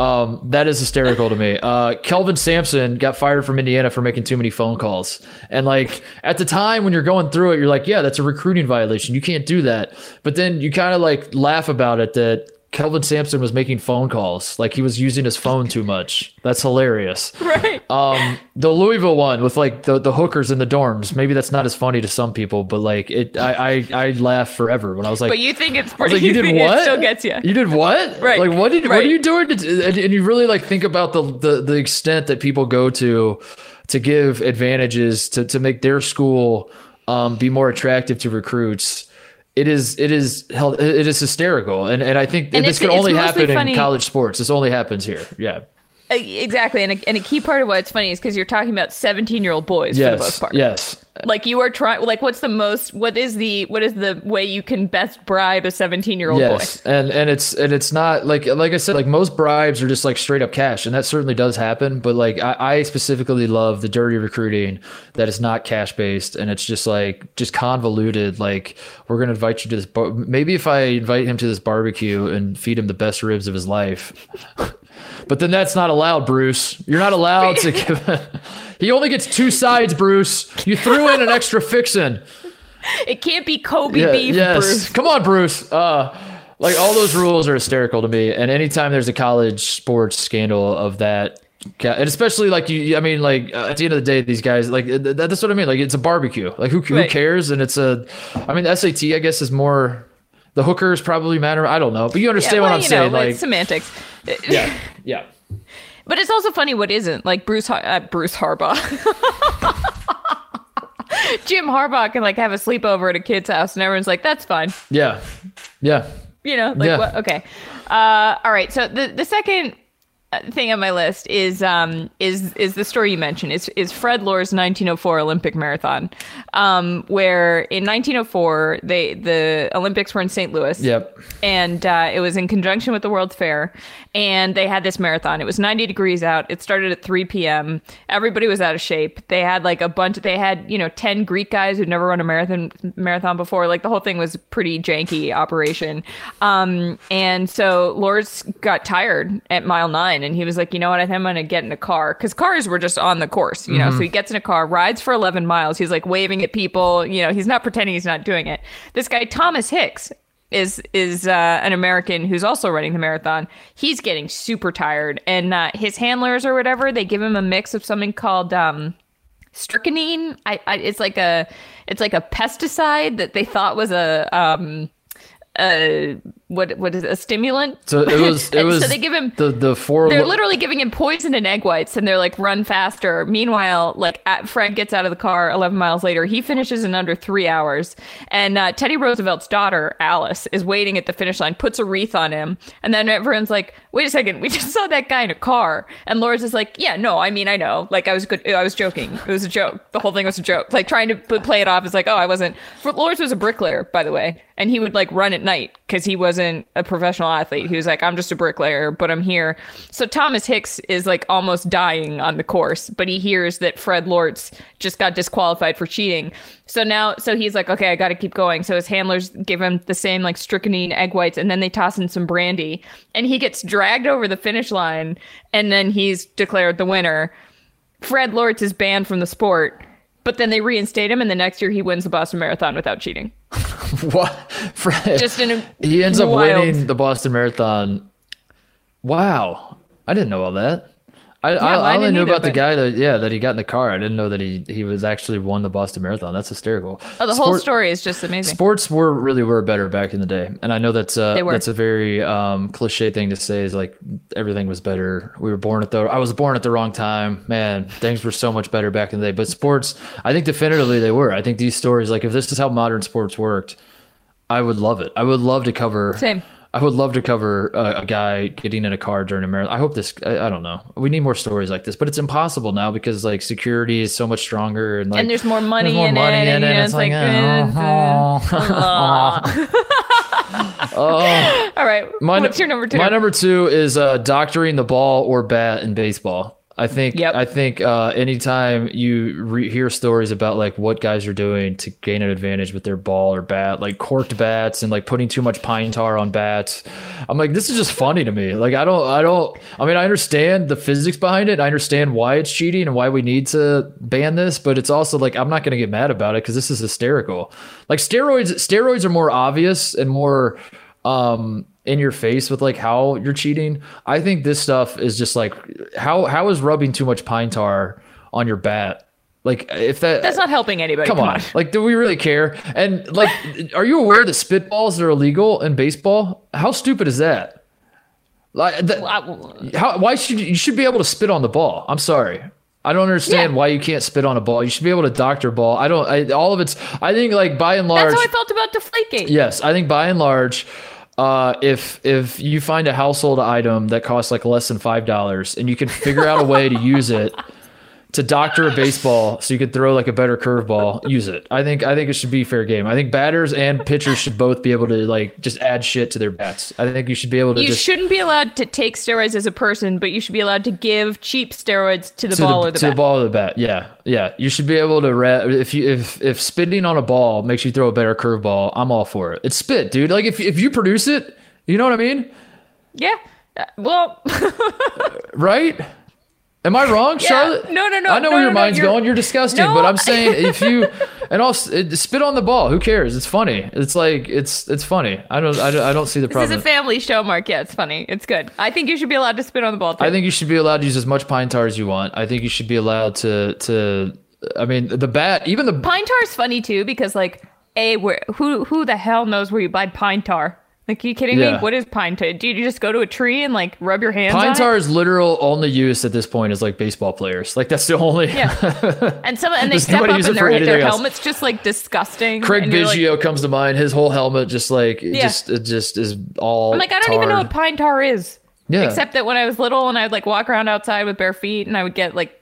That is hysterical to me. Kelvin Sampson got fired from Indiana for making too many phone calls. And like at the time when you're going through it, you're like, yeah, that's a recruiting violation. You can't do that. But then you kind of like laugh about it that Kelvin Sampson was making phone calls. Like he was using his phone too much. That's hilarious. Right. The Louisville one with like the hookers in the dorms. Maybe that's not as funny to some people, but like I laughed forever when I was like, but you think it's pretty, like, you did what? It still gets you. You did what? Right. Like what are you doing? And you really like think about the extent that people go to give advantages to make their school be more attractive to recruits. It is hysterical, and I think this can only happen in college sports. This only happens here. Yeah, Exactly. And a key part of why it's funny is because you're talking about 17-year-old boys, yes, for the most part. Yes. Like you are trying, like what is the way you can best bribe a 17-year-old boy? Yes. And it's not like I said, like most bribes are just like straight up cash, and that certainly does happen. But like I specifically love the dirty recruiting that is not cash based, and it's just convoluted. Like, we're gonna invite you to this maybe if I invite him to this barbecue and feed him the best ribs of his life. But then that's not allowed, Bruce. You're not allowed to give. He only gets two sides, Bruce. You threw in an extra fixin'. It can't be Kobe beef, yes. Bruce. Come on, Bruce. Like, all those rules are hysterical to me. And anytime there's a college sports scandal of that, and especially like at the end of the day, these guys, like, that's what I mean. Like, it's a barbecue. Like, who cares? And it's the SAT, I guess, is more. The hookers probably matter. I don't know, but you understand what I'm saying. Like, semantics. Yeah, yeah. But it's also funny what isn't. Like Bruce Harbaugh. Jim Harbaugh can like have a sleepover at a kid's house and everyone's like, that's fine. Yeah, yeah. You know, like, yeah. What? Okay. All right. So the second thing on my list is the story you mentioned is Fred Lorz 1904 Olympic marathon, where in 1904 the Olympics were in St. Louis. Yep. And it was in conjunction with the World's Fair, and they had this marathon. It was 90 degrees out. It started at 3 p.m. Everybody was out of shape. They had like a bunch. They had 10 Greek guys who'd never run a marathon before. Like, the whole thing was a pretty janky operation. And so Lorz got tired at mile 9. And he was like, you know what, I think I'm going to get in a car, because cars were just on the course, mm-hmm. So he gets in a car, rides for 11 miles. He's like waving at people. He's not pretending he's not doing it. This guy, Thomas Hicks, is an American who's also running the marathon. He's getting super tired. And his handlers or whatever, they give him a mix of something called strychnine. It's like a pesticide that they thought was what is it, a stimulant? So it was. So they give him the four. They're literally giving him poison and egg whites, and they're like, run faster. Meanwhile, like, Fred gets out of the car 11 miles later. He finishes in under 3 hours, and Teddy Roosevelt's daughter Alice is waiting at the finish line, puts a wreath on him, and then everyone's like, wait a second, we just saw that guy in a car. And Lorz is like, yeah, no, I mean, I know, like, I was good, I was joking, it was a joke, the whole thing was a joke, like trying to play it off as like, oh, I wasn't. Lorz was a bricklayer, by the way, and he would like run at night because he wasn't a professional athlete. He was like, I'm just a bricklayer, but I'm here. So Thomas Hicks is like almost dying on the course, but he hears that Fred Lorz just got disqualified for cheating. So he's like, okay, I got to keep going. So his handlers give him the same like strychnine, egg whites, and then they toss in some brandy, and he gets dragged over the finish line, and then he's declared the winner. Fred Lorz is banned from the sport, but then they reinstate him, and the next year he wins the Boston Marathon without cheating. What? Fred, he ends up winning the Boston Marathon. Wow, I didn't know all that. I only knew about the guy that he got in the car. I didn't know that he was actually won the Boston Marathon. That's hysterical. Oh, the whole story is just amazing. Sports were better back in the day, and I know that's a very cliche thing to say. Is like, everything was better. I was born at the wrong time, man. Things were so much better back in the day. But sports, I think definitively they were. I think these stories, like, if this is how modern sports worked, I would love it. I would love to cover. Same. I would love to cover a guy getting in a car during a marathon. I hope this, I don't know. We need more stories like this, but it's impossible now because like security is so much stronger, and like, and there's more money in it. And it's like, oh. All right. What's your number two? My number two is doctoring the ball or bat in baseball. I think anytime you hear stories about like what guys are doing to gain an advantage with their ball or bat, like corked bats and like putting too much pine tar on bats, I'm like, this is just funny to me. Like, I understand the physics behind it. I understand why it's cheating and why we need to ban this, but it's also like, I'm not going to get mad about it because this is hysterical. Like, steroids are more obvious and more in your face with like how you're cheating. I think this stuff is just like, how is rubbing too much pine tar on your bat? Like, if that's not helping anybody. Come on. Like, do we really care? And like, are you aware that spitballs are illegal in baseball? How stupid is that? Like, why should you should be able to spit on the ball? I'm sorry. I don't understand why you can't spit on a ball. You should be able to doctor ball. I think like by and large, that's how I felt about Deflategate. Yes. I think by and large, If you find a household item that costs like less than $5 and you can figure out a way to use it to doctor a baseball so you could throw like a better curveball, use it. I think it should be fair game. I think batters and pitchers should both be able to like just add shit to their bats. I think you should be able to. You shouldn't be allowed to take steroids as a person, but you should be allowed to give cheap steroids to the ball or the bat. Yeah, yeah. You should be able to if spitting on a ball makes you throw a better curveball, I'm all for it. It's spit, dude. Like if you produce it, you know what I mean? Yeah. Well. Right. Am I wrong, Charlotte? Yeah. No. I know where your mind's going. You're disgusting, but I'm saying if you and also spit on the ball, who cares? It's funny. It's like it's funny. I don't see the problem. This is a family show, Mark. Yeah, it's funny. It's good. I think you should be allowed to spit on the ball too. I think you should be allowed to use as much pine tar as you want. I think you should be allowed to. I mean, the bat, even the pine tar is funny too because like, who the hell knows where you buy pine tar? Like, are you kidding me? What is pine tar? Do you just go to a tree and like rub your hands on it? Pine tar's literal only use at this point is like baseball players. Like that's the only. Yeah. And they step up and their helmet's just like disgusting. Craig Biggio comes to mind. His whole helmet just like just is all. I'm like, I don't even know what pine tar is. Yeah. Except that when I was little and I would like walk around outside with bare feet and I would get like.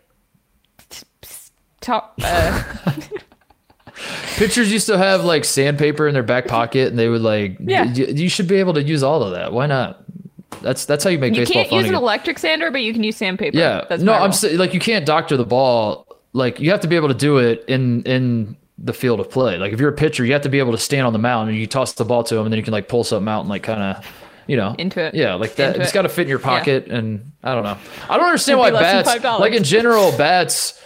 Pitchers used to have like sandpaper in their back pocket and they would like, you should be able to use all of that. Why not? That's how you make baseball fun. You can't use an electric sander, but you can use sandpaper. Yeah. I'm you can't doctor the ball. Like you have to be able to do it in the field of play. Like if you're a pitcher, you have to be able to stand on the mound and you toss the ball to him and then you can like pull something out and like kind of, you know, into it. Yeah. Like that. It's got to fit in your pocket. Yeah. And I don't know. I don't understand why bats, like in general, bats,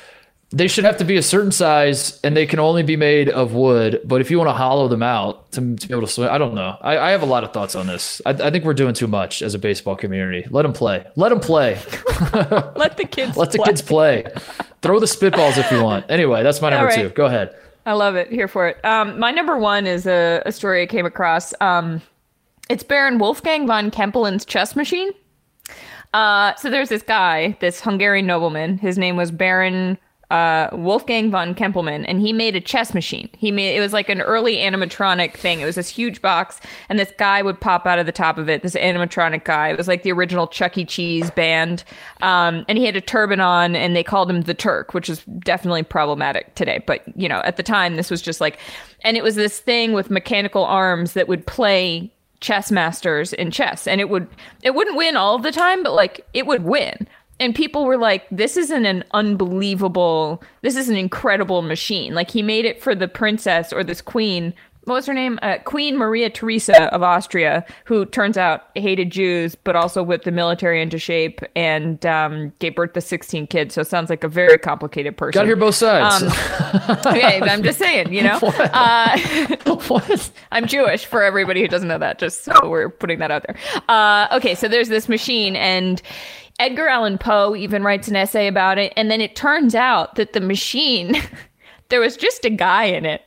they should have to be a certain size and they can only be made of wood. But if you want to hollow them out to be able to swing, I don't know. I have a lot of thoughts on this. I think we're doing too much as a baseball community. Let them play. Let the kids play. Throw the spitballs if you want. Anyway, that's my number two. Go ahead. I love it. Here for it. My number one is a story I came across. It's Baron Wolfgang von Kempelen's chess machine. So there's this guy, this Hungarian nobleman. His name was Baron Wolfgang von Kempelen, and he made a chess machine. It was like an early animatronic thing. It was this huge box, and this guy would pop out of the top of it, this animatronic guy. It was like the original Chuck E. Cheese band. And he had a turban on, and they called him the Turk, which is definitely problematic today. But, you know, at the time, this was just like... And it was this thing with mechanical arms that would play chess masters in chess. And it wouldn't win all the time, but, like, it would win. And people were like, this is an incredible machine. Like, he made it for the princess or this queen. What was her name? Queen Maria Theresa of Austria, who turns out hated Jews, but also whipped the military into shape and gave birth to 16 kids. So it sounds like a very complicated person. Got to hear both sides. Okay, I'm just saying, you know. What? What? I'm Jewish for everybody who doesn't know that, just so we're putting that out there. Okay, so there's this machine, and... Edgar Allan Poe even writes an essay about it. And then it turns out that the machine, there was just a guy in it.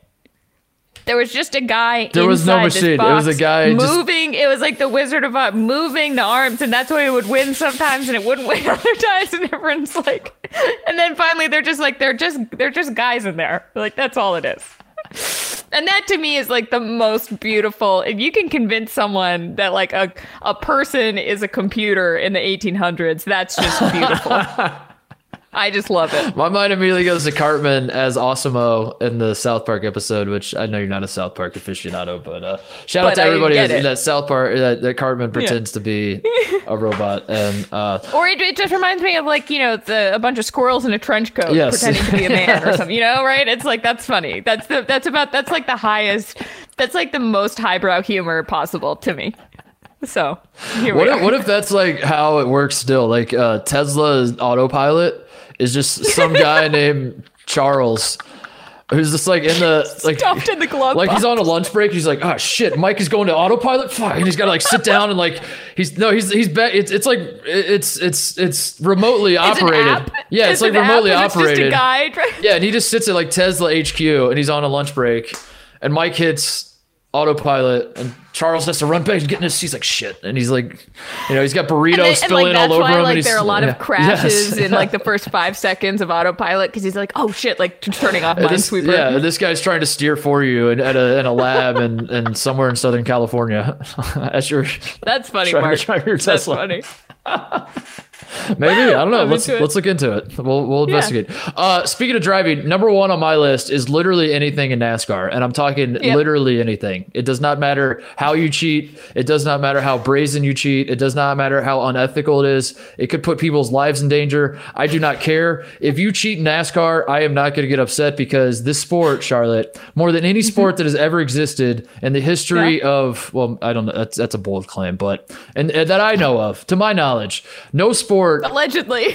There was just a guy inside this box. There was no machine. It was a guy moving. It was like the Wizard of Oz, moving the arms. And that's why it would win sometimes and it wouldn't win other times. And everyone's like... And then finally, they're just guys in there. Like, that's all it is. And that to me is like the most beautiful. If you can convince someone that like a person is a computer in the 1800s, that's just beautiful. I just love it. My mind immediately goes to Cartman as Osimo in the South Park episode, which I know you're not a South Park aficionado, but shout out to everybody that South Park that Cartman pretends to be a robot, and or it just reminds me of like, you know, a bunch of squirrels in a trench coat pretending to be a man or something, you know, right? It's like, that's funny. That's like the highest. That's like the most highbrow humor possible to me. So what if that's like how it works still? Like Tesla's autopilot. Is just some guy named Charles who's just like in the like stuffed in the glove box. He's on a lunch break. He's like, oh shit, Mike is going to autopilot. Fuck, and he's got to like sit down and like he's back. It's remotely operated. An app? Yeah, it's like remotely operated. Just a guy. Yeah, and he just sits at like Tesla HQ and he's on a lunch break, and Mike hits autopilot, and Charles has to run back and get in his, he's like, shit. And he's like, you know, he's got burritos spilling all over him. Like, and he's, there are a lot of crashes in like the first 5 seconds of autopilot. Cause he's like, oh shit, like turning off Minesweeper. Yeah. This guy's trying to steer for you in a lab and somewhere in Southern California. That's funny. Mark. That's funny. Maybe. I don't know. Let's look into it. We'll investigate. Yeah. Speaking of driving, number one on my list is literally anything in NASCAR. And I'm talking literally anything. It does not matter how you cheat. It does not matter how brazen you cheat. It does not matter how unethical it is. It could put people's lives in danger. I do not care. If you cheat in NASCAR, I am not going to get upset, because this sport, Charlotte, more than any sport that has ever existed in the history of, well, I don't know. That's a bold claim, but, and that I know of, to my knowledge, no sport allegedly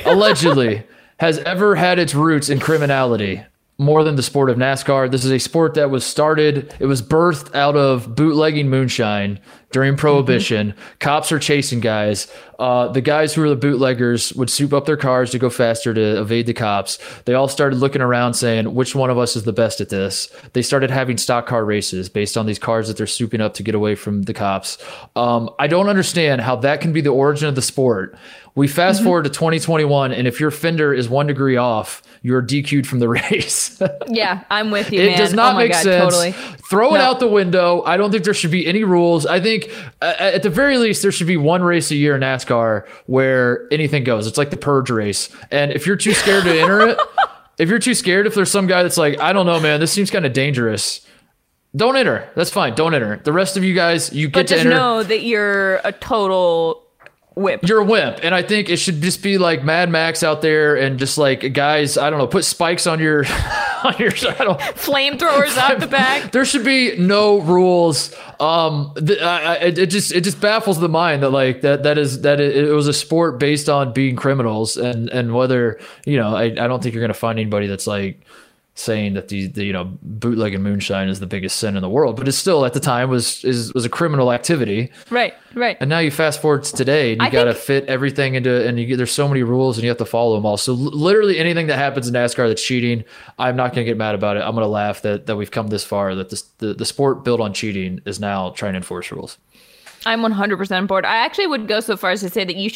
has ever had its roots in criminality more than the sport of NASCAR. This is a sport that was started, it was birthed out of bootlegging moonshine during Prohibition. Cops are chasing guys. The guys who were the bootleggers would soup up their cars to go faster to evade the cops. They all started looking around saying, which one of us is the best at this? They started having stock car races based on these cars that they're souping up to get away from the cops. I don't understand how that can be the origin of the sport. We fast forward to 2021, and if your fender is 1 degree off, you're DQ'd from the race. Yeah, I'm with you, man. It does not make sense. Totally. Throw it out the window. I don't think there should be any rules. I think at the very least, there should be one race a year in NASCAR where anything goes. It's like the purge race. And if you're too scared to enter it, if there's some guy that's like, I don't know, man, this seems kind of dangerous, don't enter. That's fine. Don't enter. The rest of you guys, you get to enter. But just know that you're a total... whip. You're a wimp. And I think it should just be like Mad Max out there, and just like, guys, I don't know, put spikes on your flamethrowers out the back. There should be no rules. It just baffles the mind that like it was a sport based on being criminals, and whether, you know, I don't think you're going to find anybody that's like saying that the bootlegging moonshine is the biggest sin in the world, but it still at the time was a criminal activity. Right. And now you fast forward to today, and you got to fit everything there's so many rules, and you have to follow them all. So literally anything that happens in NASCAR that's cheating, I'm not going to get mad about it. I'm going to laugh that we've come this far, that the sport built on cheating is now trying to enforce rules. I'm 100% on board. I actually would go so far as to say that you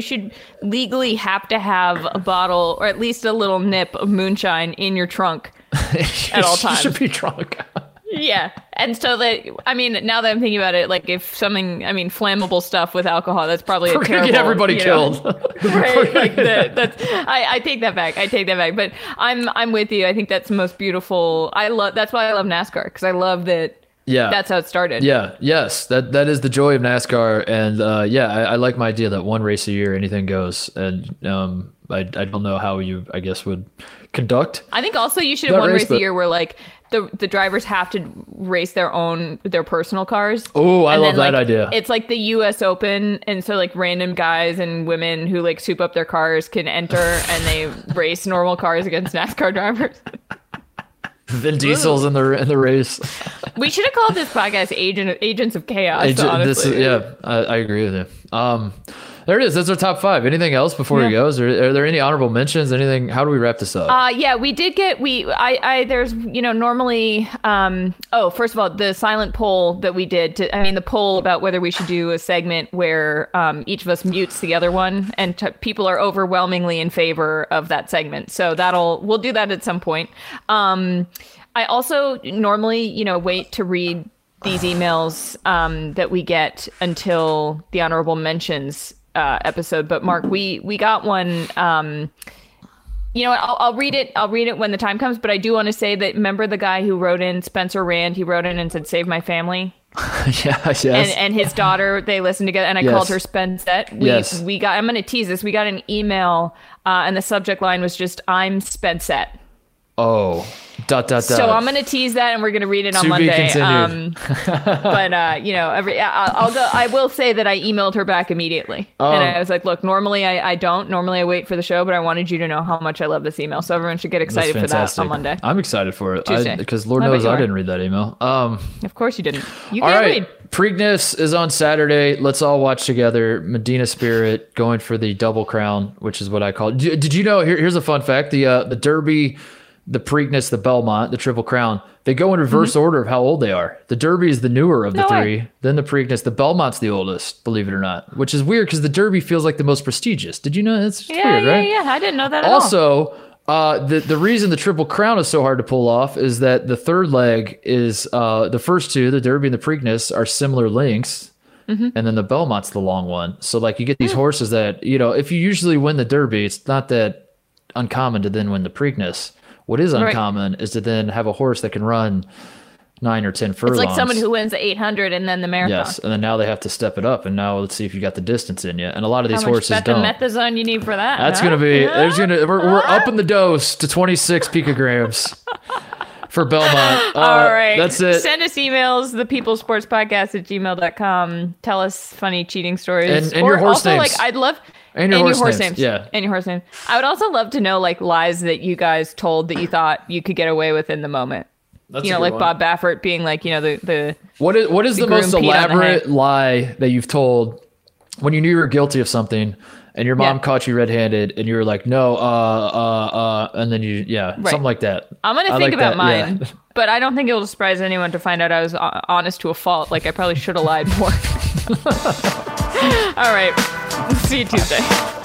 should legally have to have a bottle or at least a little nip of moonshine in your trunk at all times. You should be drunk. Yeah. And so now that I'm thinking about it, like if something, flammable stuff with alcohol, that's probably a terrible... get everybody killed. Right? Like I take that back. But I'm with you. I think that's the most beautiful. That's why I love NASCAR, because I love that. Yeah. That's how it started. Yeah. Yes. That is the joy of NASCAR. And I like my idea that one race a year, anything goes. And I don't know how you, I guess, would conduct. I think also you should have one race a year where like the drivers have to race their personal cars. Oh, I love that idea. It's like the US Open. And so like random guys and women who like soup up their cars can enter and they race normal cars against NASCAR drivers. Vin Diesel's in the race. We should have called this podcast Agents of Chaos. Honestly, I agree with you. There it is. That's our top five. Anything else before he goes? Are there any honorable mentions? Anything? How do we wrap this up? We did get there's normally first of all, the silent poll that we did the poll about whether we should do a segment where each of us mutes the other one, and people are overwhelmingly in favor of that segment. So we'll do that at some point. I also normally wait to read these emails that we get until the honorable mentions episode, but Mark, we got one. I'll read it when the time comes, but I do want to say that, remember the guy who wrote in, Spencer Rand, he wrote in and said, save my family. Yes. And his daughter, they listened together, and I called her Spencette. I'm going to tease this. We got an email and the subject line was just, I'm Spencette. Oh, .. So I'm going to tease that, and we're going to read it on Monday. I will say that I emailed her back immediately. And I was like, look, normally I wait for the show, but I wanted you to know how much I love this email. So everyone should get excited for that on Monday. I'm excited for it, because Lord knows I didn't read that email. Of course you didn't. You can't read. Preakness is on Saturday. Let's all watch together. Medina Spirit going for the double crown, which is what I call it. Did you know, here's a fun fact, the Derby the Preakness, the Belmont, the Triple Crown, they go in reverse order of how old they are. The Derby is the newer of the three, then the Preakness. The Belmont's the oldest, believe it or not, which is weird because the Derby feels like the most prestigious. Did you know? That's weird, right? Yeah, I didn't know that at all. Also, the reason the Triple Crown is so hard to pull off is that the third leg is the first two, the Derby and the Preakness, are similar lengths. And then the Belmont's the long one. So, like, you get these horses that, you know, if you usually win the Derby, it's not that uncommon to then win the Preakness. What is uncommon is to then have a horse that can run 9 or 10 furlongs. It's like someone who wins the 800 and then the marathon. Yes, and then now they have to step it up, and now let's see if you got the distance in you. And a lot of these horses don't. How much methadone you need for that? That's going to be. There's going to we're upping the dose to 26 picograms. For Belmont. All right. That's it. Send us emails, thepeoplesportspodcast@gmail.com. Tell us funny cheating stories. And your horse also, names. Like, I'd love... And your horse names. Yeah. And your horse names. I would also love to know, like, lies that you guys told that you thought you could get away with in the moment. That's, you know, like one. Bob Baffert being like, you know, the What is the most elaborate lie that you've told when you knew you were guilty of something and your mom caught you red-handed and you were like, no, and then you, something like that. I'm going to think about mine, but I don't think it will surprise anyone to find out I was honest to a fault. Like, I probably should have lied more. All right. See you Tuesday.